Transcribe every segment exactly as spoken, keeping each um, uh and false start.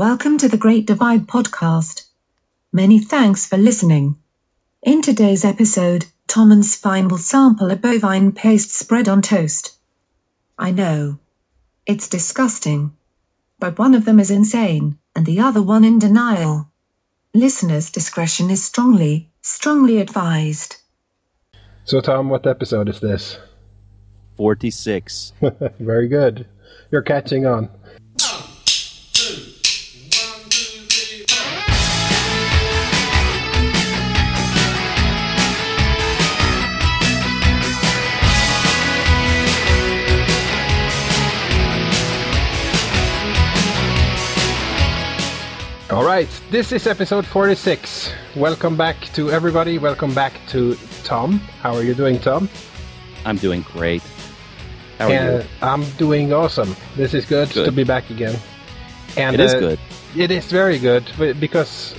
Welcome to the Great Divide podcast. Many thanks for listening. In today's episode, Tom and Svein will sample a bovine paste spread on toast. I know. It's disgusting. But one of them is insane, and the other one in denial. Listeners' discretion is strongly, strongly advised. So, Tom, what episode is this? forty-six. Very good. You're catching on. All right, this is episode forty-six. Welcome back to everybody. Welcome back to Tom. How are you doing, Tom? I'm doing great. How are and you? I'm doing awesome. This is good, good. to be back again. And it is uh, good. It is very good because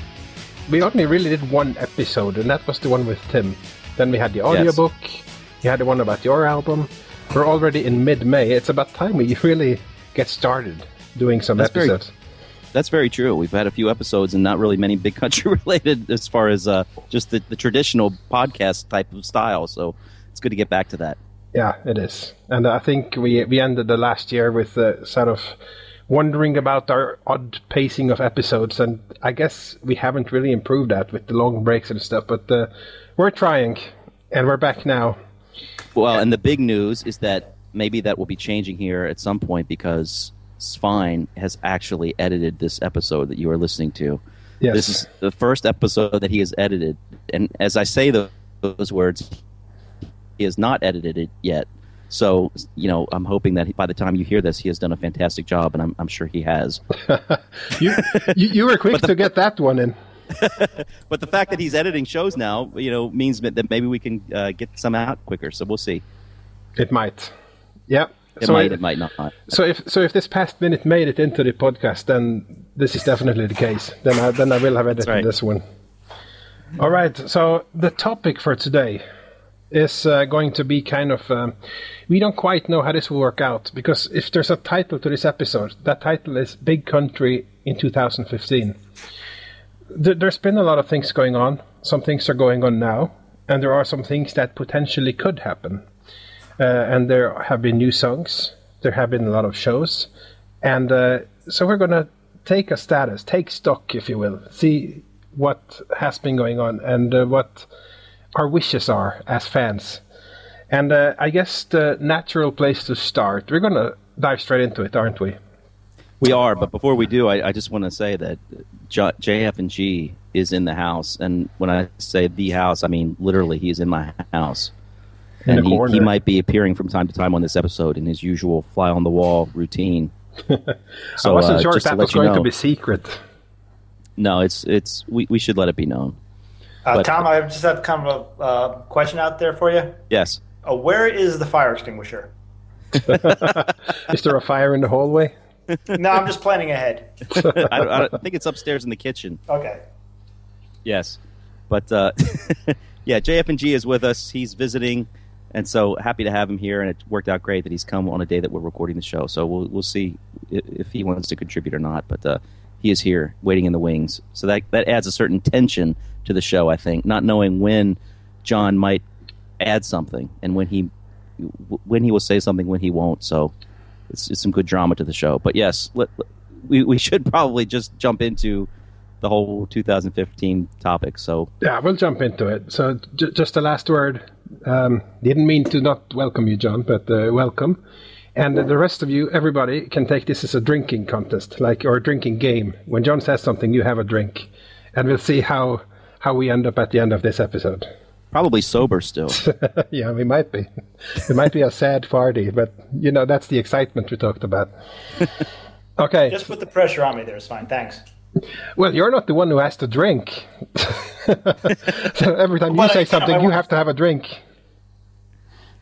we only really did one episode, and that was the one with Tim. Then we had the audiobook. Yes. You had the one about your album. We're already in mid-May. It's about time we really get started doing some That's episodes. Very- That's very true. We've had a few episodes and not really many Big Country related as far as uh, just the, the traditional podcast type of style. So it's good to get back to that. Yeah, it is. And I think we we ended the last year with uh, sort of wondering about our odd pacing of episodes. And I guess we haven't really improved that with the long breaks and stuff. But uh, we're trying and we're back now. Well, and the big news is that maybe that will be changing here at some point because Svein has actually edited this episode that you are listening to. Yes. This is the first episode that he has edited. And as I say those, those words, he has not edited it yet. So, you know, I'm hoping that by the time you hear this, he has done a fantastic job, and I'm, I'm sure he has. you, you you were quick the, to get that one in. But the fact that he's editing shows now, you know, means that maybe we can uh, get some out quicker. So we'll see. It might. Yeah. It so might, it, it might not. So if so, if this past minute made it into the podcast, then this is definitely the case. Then I then I will have edited right. this one. All right. So the topic for today is uh, going to be kind of um, we don't quite know how this will work out, because if there's a title to this episode, that title is Big Country in two thousand fifteen. Th- there's been a lot of things going on. Some things are going on now, and there are some things that potentially could happen. Uh, and there have been new songs, there have been a lot of shows, and uh, so we're going to take a status, take stock, if you will, see what has been going on and uh, what our wishes are as fans. And uh, I guess the natural place to start, we're going to dive straight into it, aren't we? We are, but before we do, I, I just want to say that J- JFNG is in the house, and when I say the house, I mean literally he's in my house. And he, he might be appearing from time to time on this episode in his usual fly-on-the-wall routine. So, I wasn't uh, sure if that was going know, to be secret. No, it's it's we, we should let it be known. Uh, but, Tom, I just have kind of a uh, question out there for you. Yes. Uh, where is the fire extinguisher? Is there a fire in the hallway? No, I'm just planning ahead. I, don't, I, don't, I think it's upstairs in the kitchen. Okay. Yes. But, uh, yeah, J F N G is with us. He's visiting. And so happy to have him here, and it worked out great that he's come on a day that we're recording the show. So we'll we'll see if he wants to contribute or not. But uh, he is here, waiting in the wings. So that that adds a certain tension to the show, I think, not knowing when John might add something and when he when he will say something, when he won't. So it's, it's some good drama to the show. But yes, let, we we should probably just jump into the whole two thousand fifteen topic. So yeah, we'll jump into it. So j- just the last word. Um, didn't mean to not welcome you, John, but uh, welcome. And uh, the rest of you, everybody, can take this as a drinking contest, like or a drinking game. When John says something, you have a drink. And we'll see how, how we end up at the end of this episode. Probably sober still. Yeah, we might be. It might be a sad party, but, you know, that's the excitement we talked about. Okay. Just put the pressure on me there, it's fine. Thanks. Well, you're not the one who has to drink. So every time well, you say something, you have to have a drink.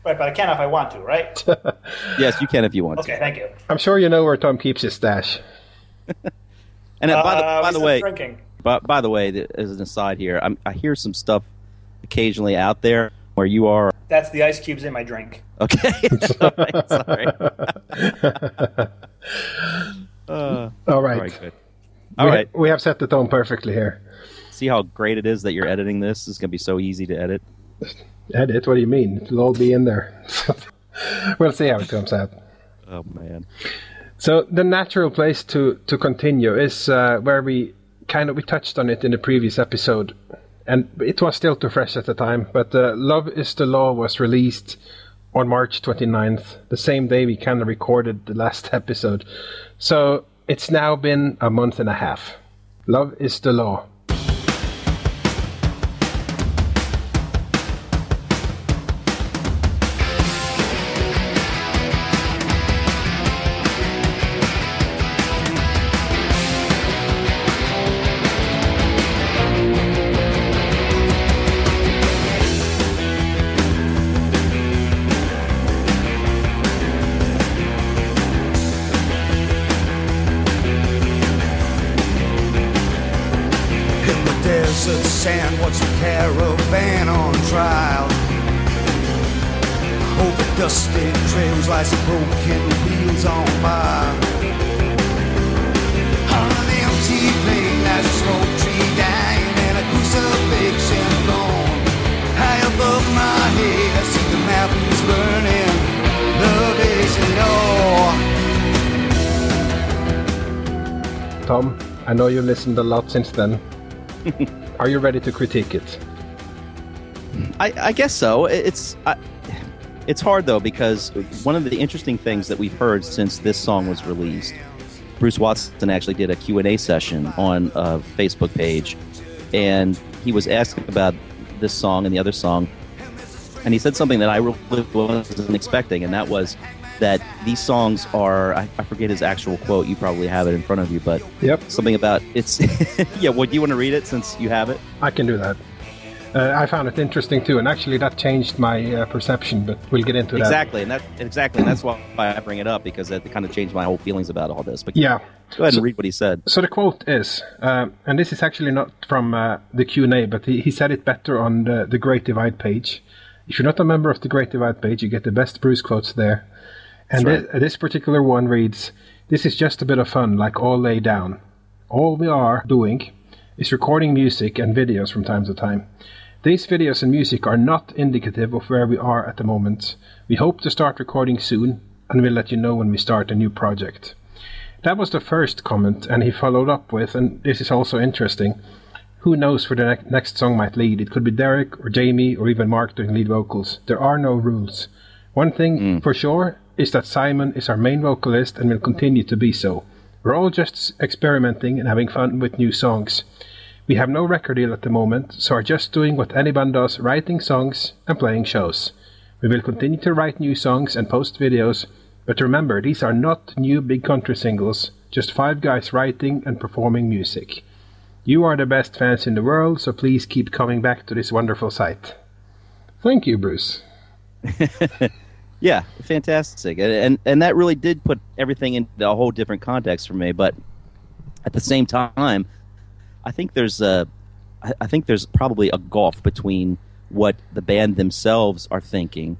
Right, but I can if I want to, right? Yes, you can if you want okay, to. Okay, thank you. I'm sure you know where Tom keeps his stash. And uh, by the, by the way, drinking. By, by the way, as an aside here, I'm, I hear some stuff occasionally out there where you are. That's the ice cubes in my drink. Okay, all right, sorry. uh, all right. All right, good. All we right. Ha- we have set the tone perfectly here. See how great it is that you're editing this? It's going to be so easy to edit. Edit? What do you mean? It'll all be in there. We'll see how it comes out. Oh, man. So the natural place to, to continue is uh, where we kind of we touched on it in the previous episode. And it was still too fresh at the time. But uh, Love is the Law was released on March twenty-ninth, the same day we kind of recorded the last episode. So it's now been a month and a half. Love is the Law. Tom, I know you listened a lot since then. Are you ready to critique it? I, I guess so. It's I, it's hard, though, because one of the interesting things that we've heard since this song was released, Bruce Watson actually did a Q and A session on a Facebook page, and he was asked about this song and the other song, and he said something that I really wasn't expecting, and that was that these songs are, I, I forget his actual quote, you probably have it in front of you, but yep. Something about, it's, yeah, well, do you want to read it since you have it? I can do that. Uh, I found it interesting too, and actually that changed my uh, perception, but we'll get into that. Exactly, and that exactly, and that's why I bring it up, because it kind of changed my whole feelings about all this. But yeah. Go ahead so, and read what he said. So the quote is, uh, and this is actually not from uh, the Q and A, but he, he said it better on the, the Great Divide page. If you're not a member of the Great Divide page, you get the best Bruce quotes there. And right. th- this particular one reads, "This is just a bit of fun, like All Laid Down. All we are doing is recording music and videos from time to time. These videos and music are not indicative of where we are at the moment. We hope to start recording soon, and we'll let you know when we start a new project." That was the first comment, and he followed up with, and this is also interesting, who knows where the ne- next song might lead? It could be Derek or Jamie or even Mark doing lead vocals. There are no rules. One thing mm. for sure is that Simon is our main vocalist and will continue to be so. We're all just experimenting and having fun with new songs. We have no record deal at the moment, so are just doing what anyone does, writing songs and playing shows. We will continue to write new songs and post videos, but remember, these are not new Big Country singles, just five guys writing and performing music. You are the best fans in the world, so please keep coming back to this wonderful site. Thank you, Bruce. Yeah, fantastic. And, and and that really did put everything into a whole different context for me. But at the same time, I think there's a, I think there's probably a gulf between what the band themselves are thinking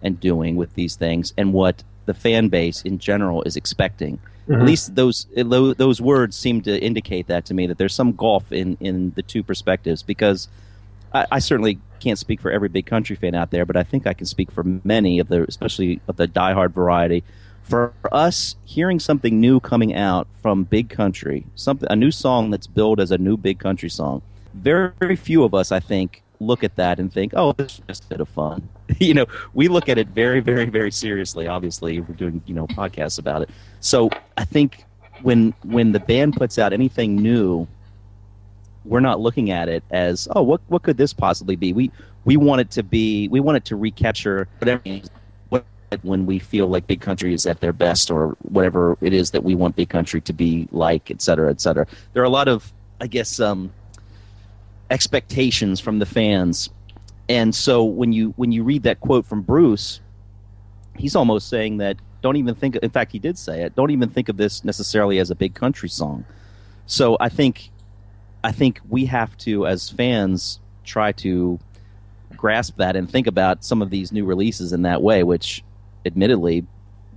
and doing with these things and what the fan base in general is expecting. Mm-hmm. At least those those words seem to indicate that to me, that there's some gulf in, in the two perspectives, because I, I certainly can't speak for every Big Country fan out there, but I think I can speak for many of the, especially of the diehard variety. For us, hearing something new coming out from Big Country, something a new song that's billed as a new Big Country song, very, very few of us, I think, look at that and think, oh, this is just a bit of fun. You know, we look at it very, very, very seriously, obviously. We're doing, you know, podcasts about it. So I think when when the band puts out anything new, we're not looking at it as, oh, what what could this possibly be? We we want it to be, we want it to recapture whatever what, when we feel like Big Country is at their best, or whatever it is that we want Big Country to be like, et cetera, et cetera. There are a lot of, I guess, um, expectations from the fans. And so when you when you read that quote from Bruce, he's almost saying that don't even think, in fact, he did say it, don't even think of this necessarily as a Big Country song. So I think... I think we have to, as fans, try to grasp that and think about some of these new releases in that way, which, admittedly,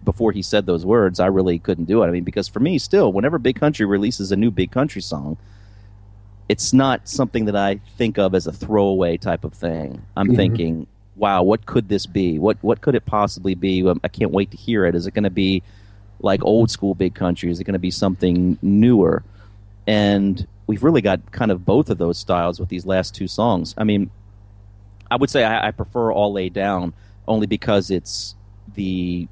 before he said those words, I really couldn't do it. I mean, because for me, still, whenever Big Country releases a new Big Country song, it's not something that I think of as a throwaway type of thing. I'm mm-hmm. thinking, wow, what could this be? What what could it possibly be? I can't wait to hear it. Is it going to be like old school Big Country? Is it going to be something newer? And we've really got kind of both of those styles with these last two songs. I mean, I would say I, I prefer All Laid Down only because it's the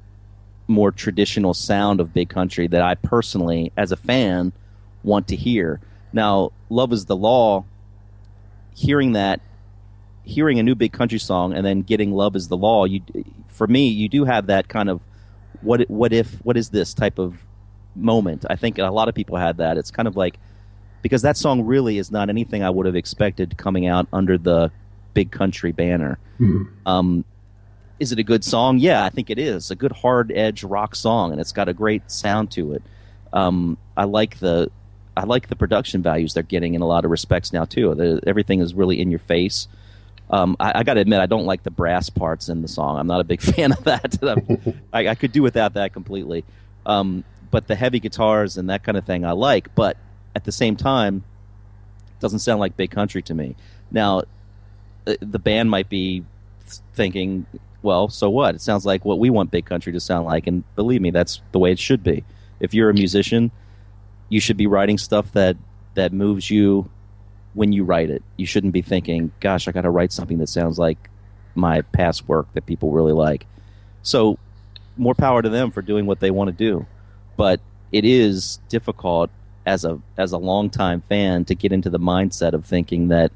more traditional sound of Big Country that I personally, as a fan, want to hear. Now, Love is the Law, hearing that, hearing a new Big Country song and then getting Love is the Law, you, for me, you do have that kind of what what if, what is this type of moment. I think a lot of people had that. It's kind of like, because that song really is not anything I would have expected coming out under the Big Country banner. Hmm. Um, is it a good song? Yeah, I think it is. A good hard edge rock song, and it's got a great sound to it. Um, I like the I like the production values they're getting in a lot of respects now too. The, everything is really in your face. Um, I, I got to admit, I don't like the brass parts in the song. I'm not a big fan of that. I, I could do without that completely. Um, but the heavy guitars and that kind of thing I like. But at the same time, it doesn't sound like Big Country to me. Now, the band might be thinking, well, so what? It sounds like what we want Big Country to sound like. And believe me, that's the way it should be. If you're a musician, you should be writing stuff that, that moves you when you write it. You shouldn't be thinking, gosh, I got to write something that sounds like my past work that people really like. So more power to them for doing what they want to do. But it is difficult as a as a longtime fan to get into the mindset of thinking that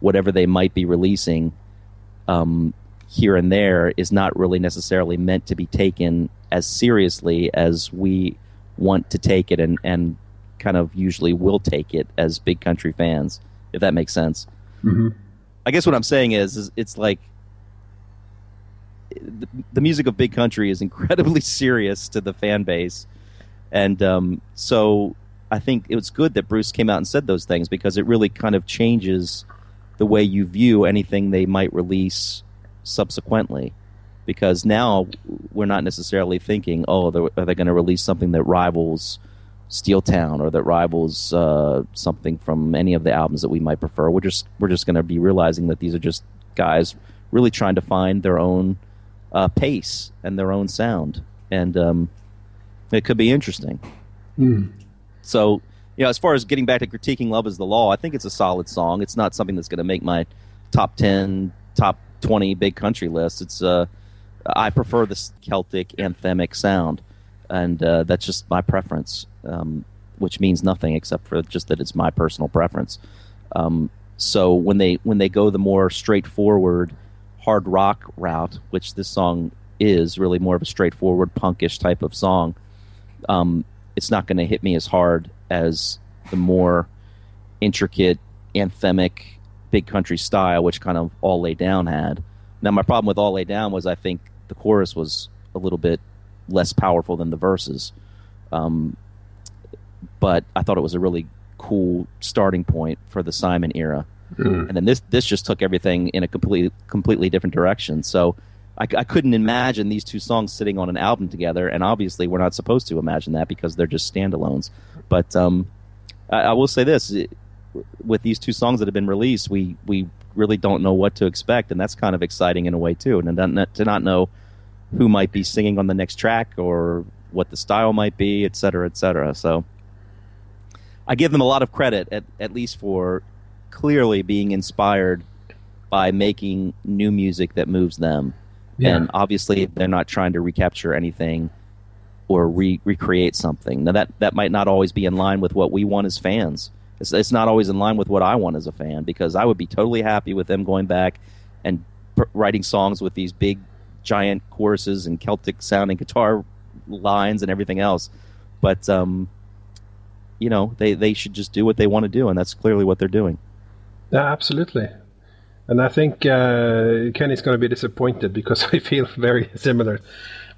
whatever they might be releasing um, here and there is not really necessarily meant to be taken as seriously as we want to take it and, and kind of usually will take it as Big Country fans, if that makes sense. Mm-hmm. I guess what I'm saying is, is it's like the, the music of Big Country is incredibly serious to the fan base. And um, so I think it was good that Bruce came out and said those things because it really kind of changes the way you view anything they might release subsequently. Because now we're not necessarily thinking, oh, are they going to release something that rivals Steel Town or that rivals uh, something from any of the albums that we might prefer. We're just we're just going to be realizing that these are just guys really trying to find their own uh, pace and their own sound. And um, it could be interesting. Mm. So, you know, as far as getting back to critiquing Love is the Law, I think it's a solid song. It's not something that's going to make my top ten, top twenty Big Country list. It's uh, I prefer the Celtic anthemic sound, and uh, that's just my preference, um, which means nothing except for just that it's my personal preference. Um, so when they when they go the more straightforward hard rock route, which this song is really more of a straightforward punkish type of song, um, it's not going to hit me as hard as the more intricate anthemic Big Country style, which kind of All Laid Down had. Now, my problem with All Laid Down was I think the chorus was a little bit less powerful than the verses. Um, but I thought it was a really cool starting point for the Simon era. Mm. And then this this just took everything in a completely, completely different direction. So I, I couldn't imagine these two songs sitting on an album together, and obviously we're not supposed to imagine that because they're just standalones. But um, I, I will say this. It, with these two songs that have been released, we, we really don't know what to expect, and that's kind of exciting in a way, too. And to not know who might be singing on the next track or what the style might be, et cetera, et cetera. So I give them a lot of credit, at, at least for clearly being inspired by making new music that moves them. Yeah. And obviously they're not trying to recapture anything or re- recreate something. Now, that, that might not always be in line with what we want as fans. It's, it's not always in line with what I want as a fan, because I would be totally happy with them going back and pr- writing songs with these big, giant choruses and Celtic-sounding guitar lines and everything else. But, um, you know, they, they should just do what they want to do, and that's clearly what they're doing. Yeah, absolutely. And I think uh, Kenny's going to be disappointed because I feel very similar.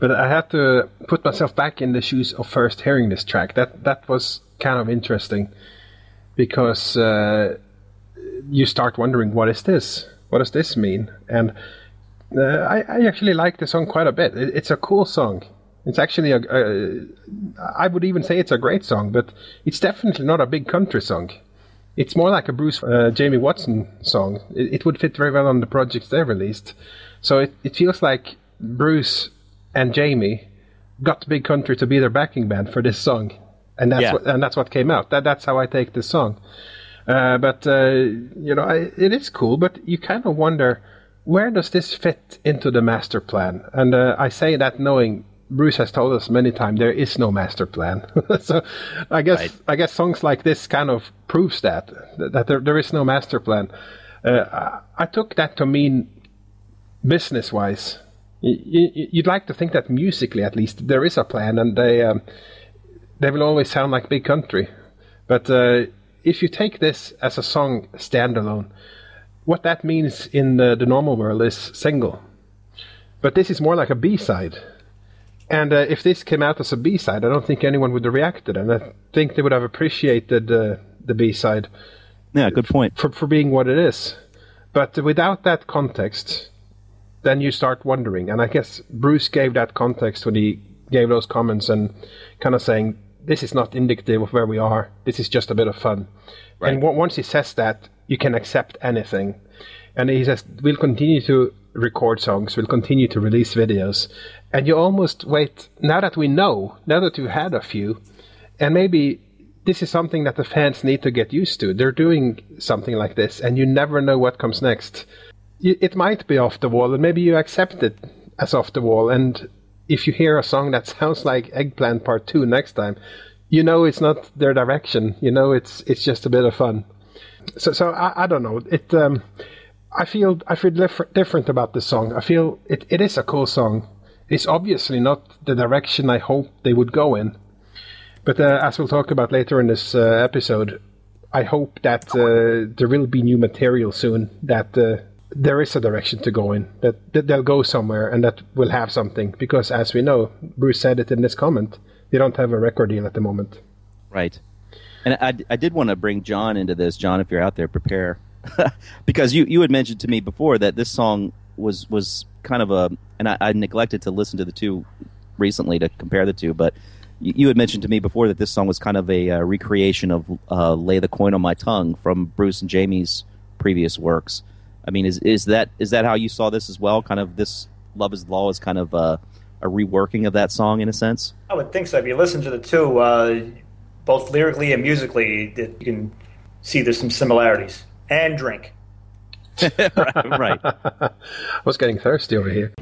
But I have to put myself back in the shoes of first hearing this track. That, that was kind of interesting. Because uh, you start wondering, what is this? What does this mean? And uh, I, I actually like the song quite a bit. It, it's a cool song. It's actually a, a, I would even say it's a great song, but it's definitely not a Big Country song. It's more like a Bruce uh, Jamie Watson song. It, it would fit very well on the projects they released. So it, it feels like Bruce and Jamie got Big Country to be their backing band for this song, and that's yeah. what, and that's what came out. That that's how I take this song. Uh, but uh, you know, I, it is cool. But you kind of wonder, where does this fit into the master plan? And uh, I say that knowing Bruce has told us many times there is no master plan. So I guess right. I guess songs like this kind of proves that that there, there is no master plan. Uh, I took that to mean business-wise. You'd like to think that musically, at least, there is a plan, and they um, they will always sound like Big Country. But uh, if you take this as a song standalone, what that means in the, the normal world is single. But this is more like a B-side. And uh, if this came out as a B-side, I don't think anyone would have reacted, and I think they would have appreciated uh, the B-side. Yeah, good point. For, for being what it is. But without that context, then you start wondering. And I guess Bruce gave that context when he gave those comments and kind of saying, this is not indicative of where we are. This is just a bit of fun. Right. And w- once he says that, you can accept anything. And he says, we'll continue to record songs. We'll continue to release videos. And you almost wait, now that we know, now that we've had a few, and maybe this is something that the fans need to get used to. They're doing something like this, and you never know what comes next. It might be off the wall, and maybe you accept it as off the wall. And if you hear a song that sounds like Eggplant Part two next time, you know it's not their direction. You know it's it's just a bit of fun. So so I, I don't know. It um, I feel I feel different different about this song. I feel it, it is a cool song. It's obviously not the direction I hope they would go in. But uh, as we'll talk about later in this uh, episode, I hope that uh, there will be new material soon that... Uh, there is a direction to go in, that, that they'll go somewhere and that will have something. Because as we know, Bruce said it in this comment, they don't have a record deal at the moment. Right. And I, I did want to bring John into this. John, if you're out there, prepare. Because you, you had mentioned to me before that this song was, was kind of a, and I, I neglected to listen to the two recently to compare the two, but you, you had mentioned to me before that this song was kind of a uh, recreation of uh, Lay the Coin on My Tongue from Bruce and Jamie's previous works. I mean, is is that is that how you saw this as well? Kind of this Love is the Law is kind of a, a reworking of that song in a sense? I would think so. If you listen to the two, uh, both lyrically and musically, you can see there's some similarities. And drink. Right. I was getting thirsty over here.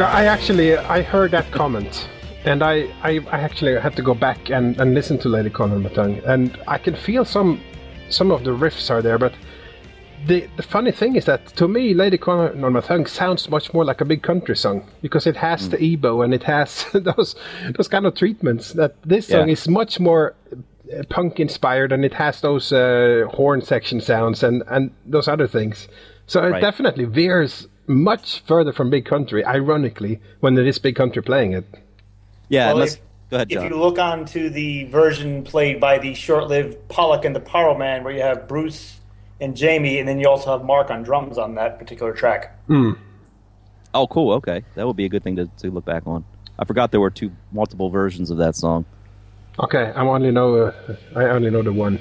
I actually, I heard that comment, and I, I, I actually had to go back and, and listen to Lay the Coin on My Tongue, and I can feel some some of the riffs are there, but the, the funny thing is that, to me, Lay the Coin on My Tongue sounds much more like a Big Country song, because it has mm. the ebow, and it has those those kind of treatments, that this song yeah. is much more punk-inspired, and it has those uh, horn section sounds, and, and those other things. So it right. definitely veers... much further from Big Country, ironically, when there is Big Country playing it. Yeah, well, unless, if, go ahead, John. If you look on to the version played by the short-lived Pollock and the Power Man, where you have Bruce and Jamie, and then you also have Mark on drums on that particular track. Mm. Oh, cool, okay. That would be a good thing to, to look back on. I forgot there were two multiple versions of that song. Okay, I only know, uh, I only know the one.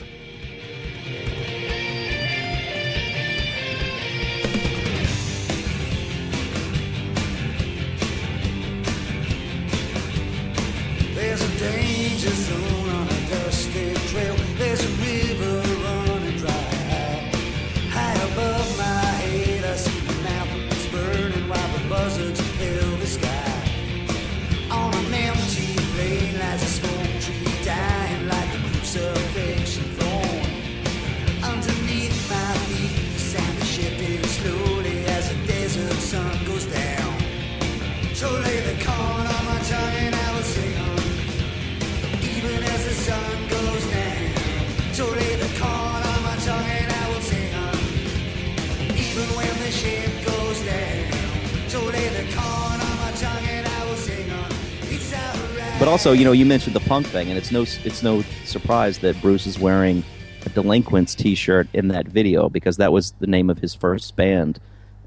But also, you know, you mentioned the punk thing, and it's no it's no surprise that Bruce is wearing a Delinquents T-shirt in that video, because that was the name of his first band,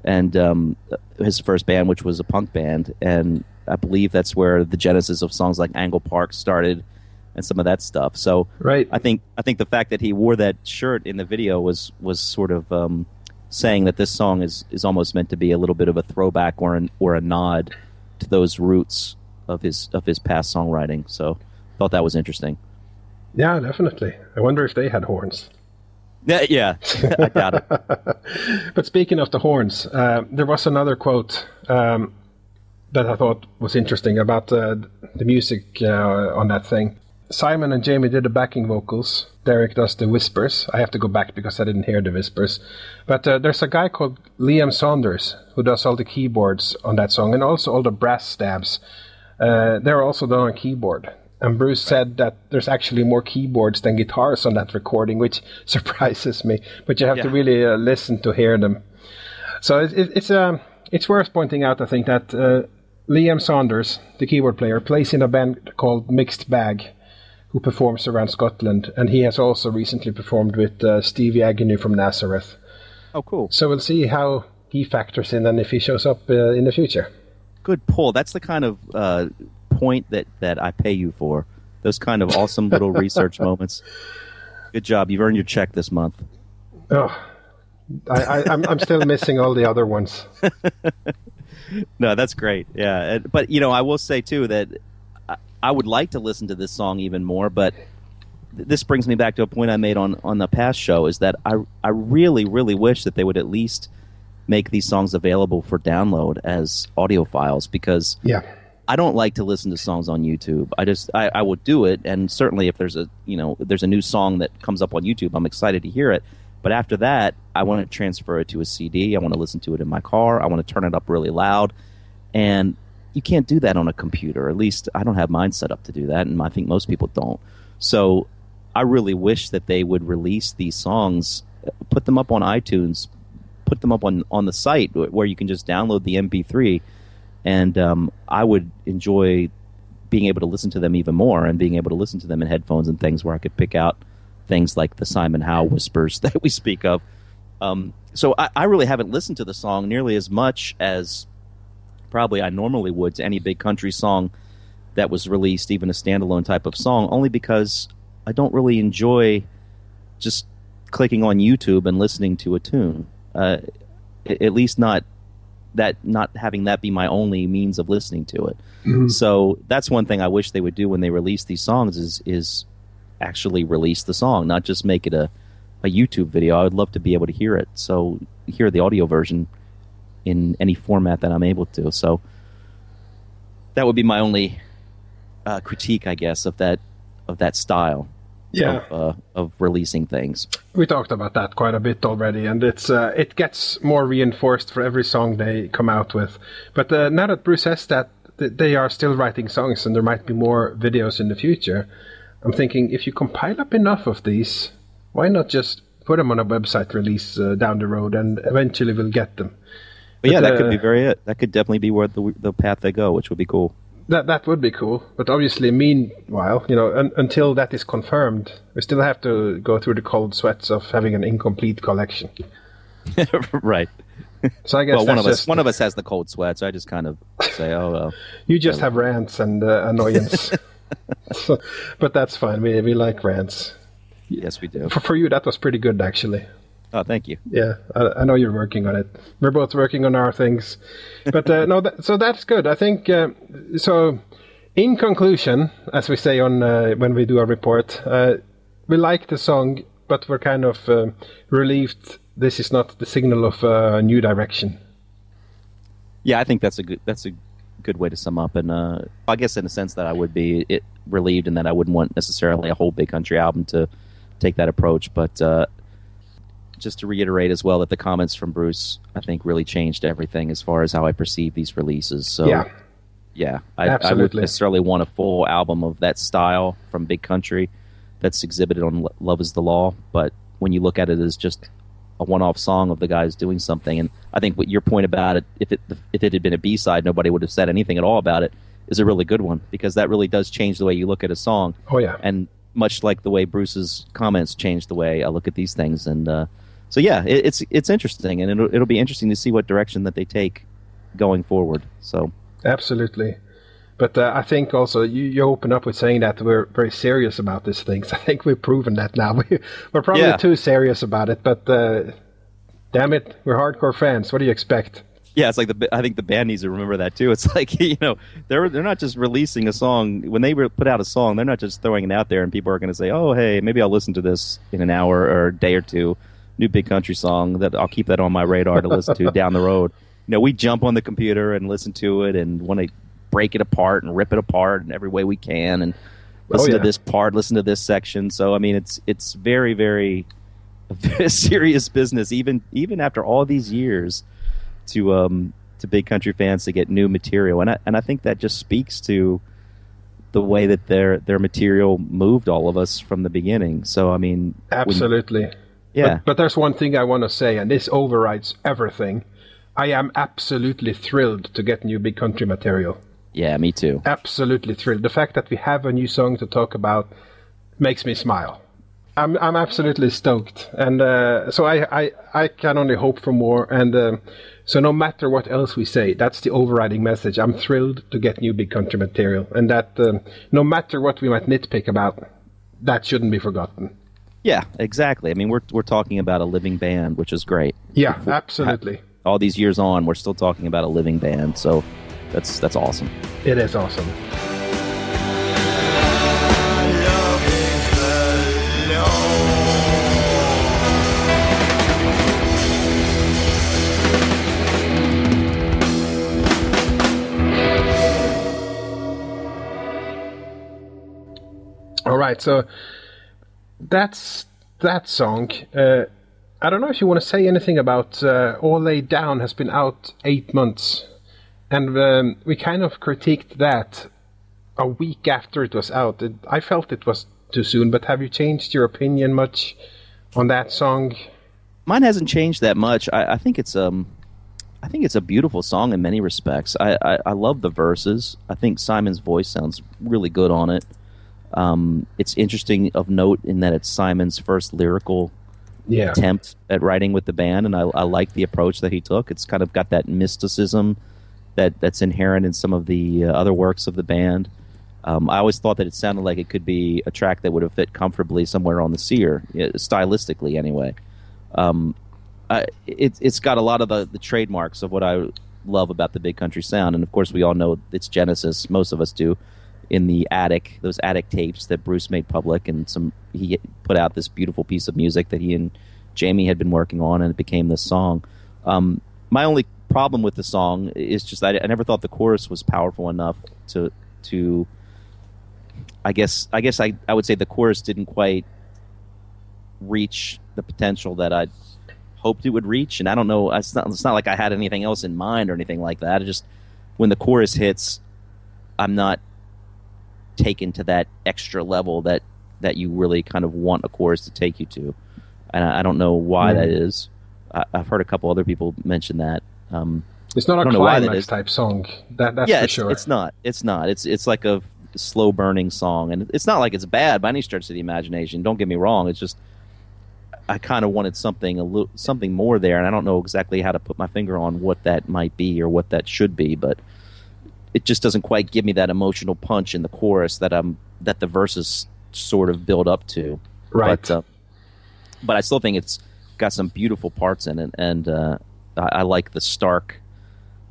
and um, his first band, which was a punk band, and I believe that's where the genesis of songs like Angle Park started, and some of that stuff. So, right. I think I think the fact that he wore that shirt in the video was was sort of um, saying that this song is is almost meant to be a little bit of a throwback or an, or a nod to those roots of his of his past songwriting. So, thought that was interesting. Yeah, definitely. I wonder if they had horns. Yeah, yeah. I doubt it. But speaking of the horns, uh, there was another quote um, that I thought was interesting about uh, the music uh, on that thing. Simon and Jamie did the backing vocals. Derek does the whispers. I have to go back because I didn't hear the whispers. But uh, there's a guy called Liam Saunders who does all the keyboards on that song and also all the brass stabs. Uh, they're also done on keyboard. And Bruce said that there's actually more keyboards than guitars on that recording, which surprises me. But you have yeah. to really uh, listen to hear them. So it, it, it's um, it's worth pointing out, I think, that uh, Liam Saunders, the keyboard player, plays in a band called Mixed Bag, who performs around Scotland. And he has also recently performed with uh, Stevie Agnew from Nazareth. Oh, cool. So we'll see how he factors in and if he shows up uh, in the future. Good pull. That's the kind of... Uh point that, that I pay you for, those kind of awesome little research moments. Good job. You've earned your check this month. Oh, I, I, I'm, I'm still missing all the other ones. No, that's great. Yeah. But, you know, I will say, too, that I, I would like to listen to this song even more, but th- this brings me back to a point I made on, on the past show, is that I, I really, really wish that they would at least make these songs available for download as audio files, because... yeah. I don't like to listen to songs on YouTube. I just I, I will do it, and certainly if there's a you know if there's a new song that comes up on YouTube, I'm excited to hear it. But after that, I want to transfer it to a C D. I want to listen to it in my car. I want to turn it up really loud, and you can't do that on a computer. At least I don't have mine set up to do that, and I think most people don't. So I really wish that they would release these songs, put them up on iTunes, put them up on on the site where you can just download the M P three. And um, I would enjoy being able to listen to them even more, and being able to listen to them in headphones and things where I could pick out things like the Simon Howe whispers that we speak of. Um, so I, I really haven't listened to the song nearly as much as probably I normally would to any Big Country song that was released, even a standalone type of song, only because I don't really enjoy just clicking on YouTube and listening to a tune, uh, at least not... that not having that be my only means of listening to it. Mm-hmm. So that's one thing I wish they would do when they release these songs is is actually release the song, not just make it a, a YouTube video. I would love to be able to hear it. So hear the audio version in any format that I'm able to. So that would be my only uh, critique, I guess, of that of that style. Yeah. Of, uh, of releasing things. We talked about that quite a bit already, and it's uh, it gets more reinforced for every song they come out with. But uh, now that Bruce says that, th- they are still writing songs, and there might be more videos in the future. I'm thinking, if you compile up enough of these, why not just put them on a website release uh, down the road, and eventually we'll get them. But, but yeah, that uh, could be very it. That could definitely be where the, the path they go, which would be cool. That that would be cool, but obviously, meanwhile, you know, un- until that is confirmed, we still have to go through the cold sweats of having an incomplete collection. Right. So I guess well, one of us just... one of us has the cold sweats. I just kind of say, "Oh well." You just have rants and uh, annoyance, so, but that's fine. We we like rants. Yes, we do. For, for you, that was pretty good, actually. Oh, thank you. Yeah, I, I know you're working on it. We're both working on our things. But uh, no, that, so that's good. I think, uh, so in conclusion, as we say on uh, when we do our report, uh, we like the song, but we're kind of uh, relieved this is not the signal of a uh, new direction. Yeah, I think that's a good that's a good way to sum up. And uh, I guess in a sense that I would be it, relieved, and that I wouldn't want necessarily a whole Big Country album to take that approach. But... Uh, just to reiterate as well that the comments from Bruce, I think, really changed everything as far as how I perceive these releases. So, yeah, yeah I, I wouldn't necessarily want a full album of that style from Big Country that's exhibited on Love is the Law. But when you look at it as just a one-off song of the guys doing something, and I think what your point about it, if it if it had been a B-side, nobody would have said anything at all about it. is a really good one, because that really does change the way you look at a song. Oh, yeah. And much like the way Bruce's comments changed the way I look at these things. And uh, so, yeah, it, it's it's interesting, and it'll, it'll be interesting to see what direction that they take going forward. So absolutely. But uh, I think also you, you open up with saying that we're very serious about these things. I think we've proven that now. We're probably yeah. too serious about it, but uh, damn it, we're hardcore fans. What do you expect? Yeah, it's like the I think the band needs to remember that too. It's like, you know, they're they're not just releasing a song. When they put out a song, they're not just throwing it out there and people are going to say, oh, hey, maybe I'll listen to this in an hour or a day or two. New Big Country song that I'll keep that on my radar to listen to down the road. You know, we jump on the computer and listen to it and want to break it apart and rip it apart in every way we can, and listen oh, yeah. to this part, listen to this section. So I mean, it's it's very, very, very serious business, even even after all these years, to um to Big Country fans to get new material, and I and I think that just speaks to the way that their their material moved all of us from the beginning. So I mean, absolutely, when, yeah. But, but there's one thing I want to say, and this overrides everything. I am absolutely thrilled to get new Big Country material. Yeah, me too. Absolutely thrilled. The fact that we have a new song to talk about makes me smile. I'm I'm absolutely stoked, and uh, so I, I I can only hope for more. And uh, so no matter what else we say, that's the overriding message. I'm thrilled to get new Big Country material, and that um, no matter what we might nitpick about, that shouldn't be forgotten. Yeah, exactly. I mean, we're we're talking about a living band, which is great. Yeah, we're, absolutely. All these years on, we're still talking about a living band, so. That's that's awesome. It is awesome. All right, so that's that song. Uh, I don't know if you want to say anything about uh, All Laid Down has been out eight months. And um, we kind of critiqued that a week after it was out. It, I felt it was too soon, but have you changed your opinion much on that song? Mine hasn't changed that much. I, I think it's um, I think it's a beautiful song in many respects. I, I, I love the verses. I think Simon's voice sounds really good on it. Um, it's interesting of note in that it's Simon's first lyrical yeah. attempt at writing with the band, and I, I like the approach that he took. It's kind of got that mysticism that that's inherent in some of the uh, other works of the band. Um, I always thought that it sounded like it could be a track that would have fit comfortably somewhere on The Seer, stylistically anyway. Um, I, it, it's got a lot of the, the trademarks of what I love about the Big Country sound, and of course we all know its genesis, most of us do, in the attic, those attic tapes that Bruce made public, and some he put out this beautiful piece of music that he and Jamie had been working on, and it became this song. Um, my only problem with the song is just that I never thought the chorus was powerful enough to to I guess I guess I, I would say the chorus didn't quite reach the potential that I hoped it would reach, and I don't know, it's not, it's not like I had anything else in mind or anything like that. It just, when the chorus hits, I'm not taken to that extra level that, that you really kind of want a chorus to take you to, and I, I don't know why mm. that is. I, I've heard a couple other people mention that. Um, it's not a climax type song. That, that's yeah, for it's, sure. it's not. It's not. It's it's like a slow burning song, and it's not like it's bad by any stretch of the imagination. Don't get me wrong. It's just I kind of wanted something a little something more there, and I don't know exactly how to put my finger on what that might be or what that should be, but it just doesn't quite give me that emotional punch in the chorus that I'm that the verses sort of build up to. Right. But, uh, but I still think it's got some beautiful parts in it, and. Uh, I like the stark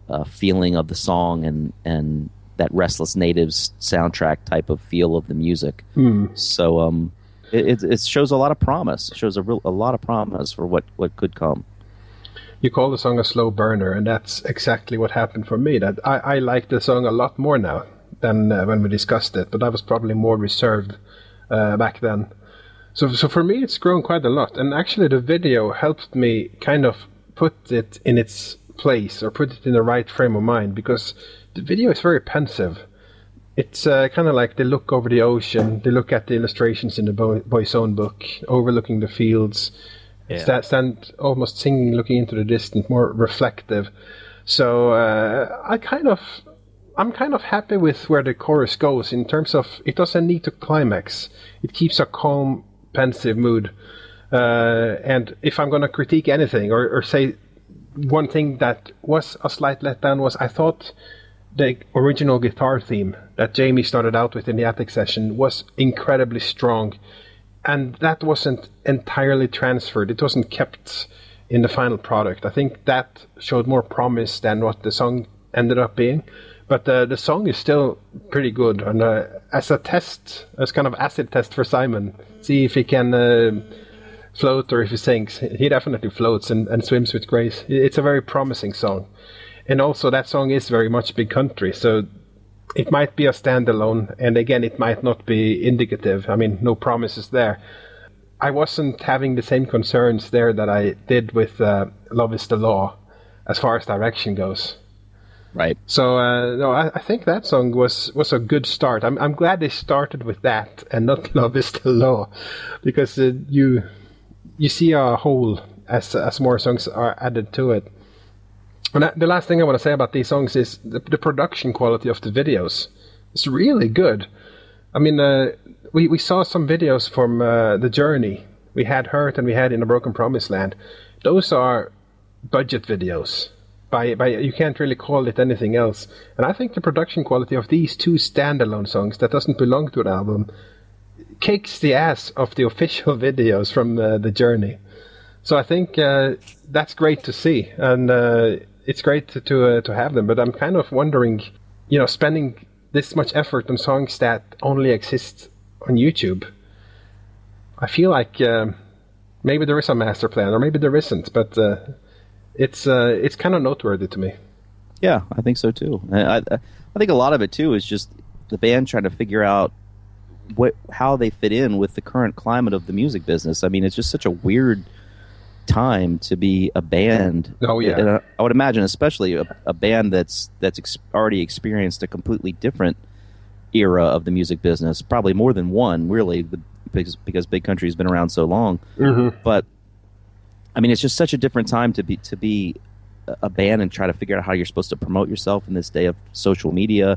uh, feeling of the song and, and that Restless Natives soundtrack type of feel of the music. Mm. So um, it, it shows a lot of promise. It shows a, real, a lot of promise for what, what could come. You call the song a slow burner, and that's exactly what happened for me. That I, I like the song a lot more now than uh, when we discussed it, but I was probably more reserved uh, back then. So, so for me, it's grown quite a lot. And actually, the video helped me kind of put it in its place or put it in the right frame of mind, because the video is very pensive. It's uh, kind of like they look over the ocean, they look at the illustrations in the boy, boy's own book, overlooking the fields, yeah. stand, stand almost singing, looking into the distance, more reflective. So uh, I kind of I'm kind of happy with where the chorus goes in terms of it doesn't need to climax. It keeps a calm, pensive mood. Uh, and if I'm going to critique anything or, or say one thing that was a slight letdown was I thought the original guitar theme that Jamie started out with in the attic session was incredibly strong. And that wasn't entirely transferred. It wasn't kept in the final product. I think that showed more promise than what the song ended up being. But uh, the song is still pretty good. And uh, as a test, as kind of acid test for Simon, see if he can... Uh, float or if he sinks. He definitely floats and, and swims with grace. It's a very promising song. And also that song is very much Big Country, so it might be a standalone, and again it might not be indicative. I mean, no promises there. I wasn't having the same concerns there that I did with uh, Love is the Law as far as direction goes. Right. So uh, no, I, I think that song was, was a good start. I'm I'm glad they started with that and not Love is the Law, because uh, you... You see a whole as as more songs are added to it. And that, the last thing I want to say about these songs is the, the production quality of the videos. It's really good. I mean, uh, we, we saw some videos from uh, The Journey. We had Hurt and we had In a Broken Promised Land. Those are budget videos. By by, you can't really call it anything else. And I think the production quality of these two standalone songs that doesn't belong to an album kicks the ass of the official videos from uh, The Journey. So I think uh, that's great to see, and uh, it's great to to, uh, to have them, but I'm kind of wondering, you know, spending this much effort on songs that only exist on YouTube. I feel like um, maybe there is a master plan, or maybe there isn't, but uh, it's uh, it's kind of noteworthy to me. Yeah, I think so too. I, I think a lot of it too is just the band trying to figure out What, how they fit in with the current climate of the music business. I mean, it's just such a weird time to be a band. Oh yeah, and I, I would imagine, especially a, a band that's that's ex- already experienced a completely different era of the music business, probably more than one, really, because because Big Country's been around so long. Mm-hmm. But I mean, it's just such a different time to be to be a band and try to figure out how you're supposed to promote yourself in this day of social media.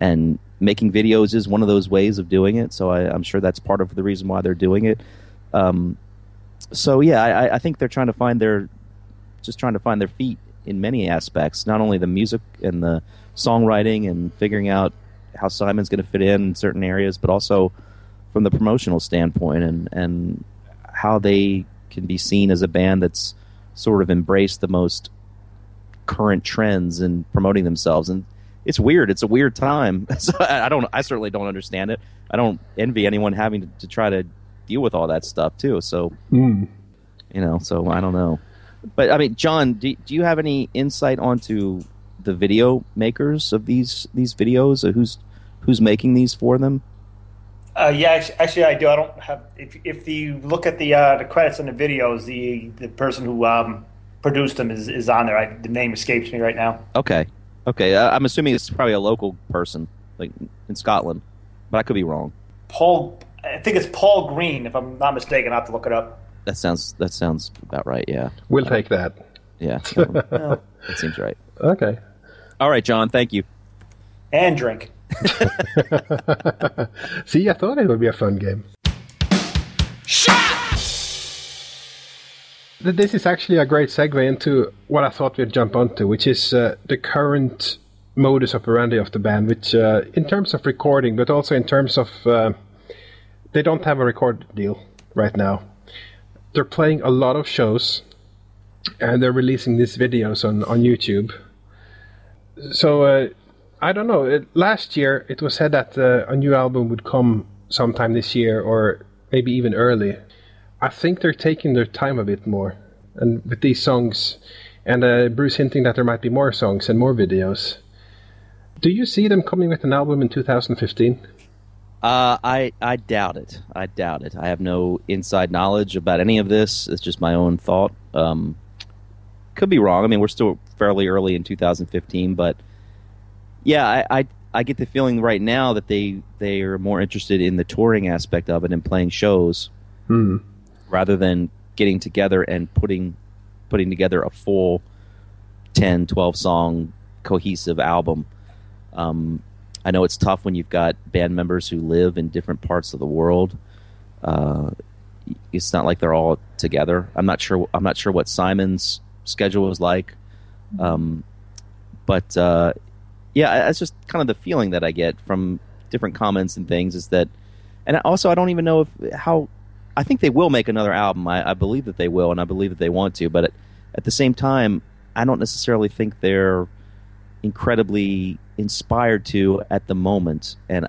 And making videos is one of those ways of doing it, so I, I'm sure that's part of the reason why they're doing it. Um, so yeah, I, I think they're trying to find their, just trying to find their feet in many aspects. Not only the music and the songwriting and figuring out how Simon's going to fit in, in certain areas, but also from the promotional standpoint and and how they can be seen as a band that's sort of embraced the most current trends in promoting themselves. And it's weird. It's a weird time. So I don't. I certainly don't understand it. I don't envy anyone having to, to try to deal with all that stuff too. So, mm. you know. So I don't know. But I mean, John, do, do you have any insight onto the video makers of these these videos? Or who's who's making these for them? Uh, yeah, actually, actually, I do. I don't have. If if you look at the uh, the credits and the videos, the the person who um, produced them is, is on there. I, the name escapes me right now. Okay. Okay, I'm assuming it's probably a local person, like in Scotland, but I could be wrong. Paul, I think it's Paul Green, if I'm not mistaken. I have to look it up. That sounds that sounds about right. Yeah, we'll uh, take that. Yeah, that seems right. Okay. All right, John. Thank you. And drink. See, I thought it would be a fun game. Shot. This is actually a great segue into what I thought we'd jump onto, which is uh, the current modus operandi of the band, which uh, in terms of recording, but also in terms of uh, they don't have a record deal right now. They're playing a lot of shows, and they're releasing these videos on, on YouTube. So, uh, I don't know. It, last year, it was said that uh, a new album would come sometime this year, or maybe even early. I think they're taking their time a bit more, and with these songs, and uh, Bruce hinting that there might be more songs and more videos. Do you see them coming with an album in two thousand fifteen? Uh, I I doubt it. I doubt it. I have no inside knowledge about any of this. It's just my own thought. Um, could be wrong. I mean, we're still fairly early in two thousand fifteen, but yeah, I I, I get the feeling right now that they, they are more interested in the touring aspect of it and playing shows. Hmm. Rather than getting together and putting putting together a full ten, twelve-song cohesive album. Um, I know it's tough when you've got band members who live in different parts of the world. Uh, it's not like they're all together. I'm not sure. I'm not sure what Simon's schedule was like. Um, but uh, yeah, that's just kind of the feeling that I get from different comments and things is that, and also I don't even know if how. I think they will make another album. I, I believe that they will, and I believe that they want to. But at, at the same time, I don't necessarily think they're incredibly inspired to at the moment, and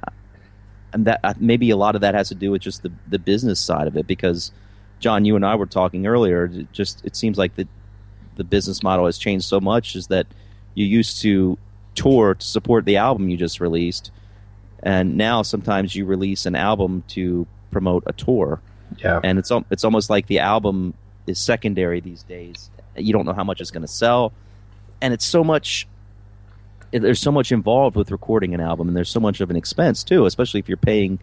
and that maybe a lot of that has to do with just the, the business side of it. Because John, you and I were talking earlier. It just it seems like the the business model has changed so much. Is that you used to tour to support the album you just released, and now sometimes you release an album to promote a tour. Yeah. And it's it's almost like the album is secondary these days. You don't know how much it's going to sell, and it's so much. There's so much involved with recording an album, and there's so much of an expense too, especially if you're paying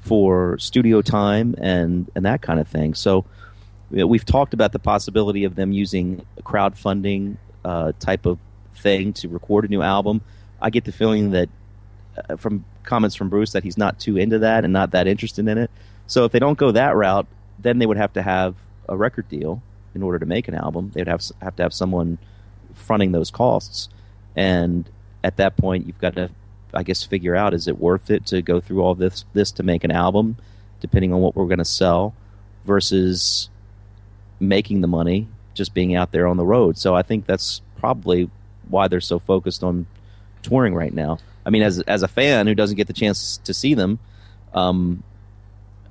for studio time and and that kind of thing. So we've talked about the possibility of them using a crowdfunding uh, type of thing to record a new album. I get the feeling that uh, from comments from Bruce that he's not too into that and not that interested in it. So if they don't go that route, then they would have to have a record deal in order to make an album. They would have have to have someone fronting those costs. And at that point, you've got to, I guess, figure out, is it worth it to go through all this this to make an album, depending on what we're going to sell, versus making the money, just being out there on the road. So I think that's probably why they're so focused on touring right now. I mean, as as a fan who doesn't get the chance to see them, um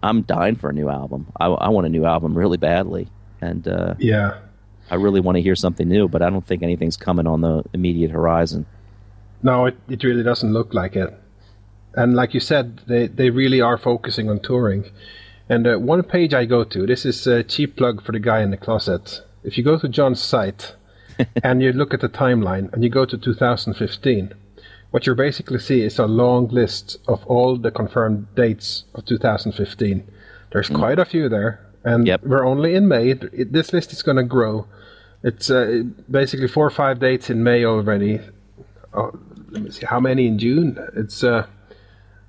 I'm dying for a new album. I, I want a new album really badly, and uh, yeah, I really want to hear something new. But I don't think anything's coming on the immediate horizon. No, it, it really doesn't look like it. And like you said, they, they really are focusing on touring. And uh, one page I go to, this is a cheap plug for the guy in the closet. If you go to John's site and you look at the timeline and you go to two thousand fifteen. What you basically see is a long list of all the confirmed dates of two thousand fifteen. There's mm. quite a few there, and yep. We're only in May. It, this list is going to grow. It's uh, basically four or five dates in May already. Oh, let me see, how many in June? It's uh,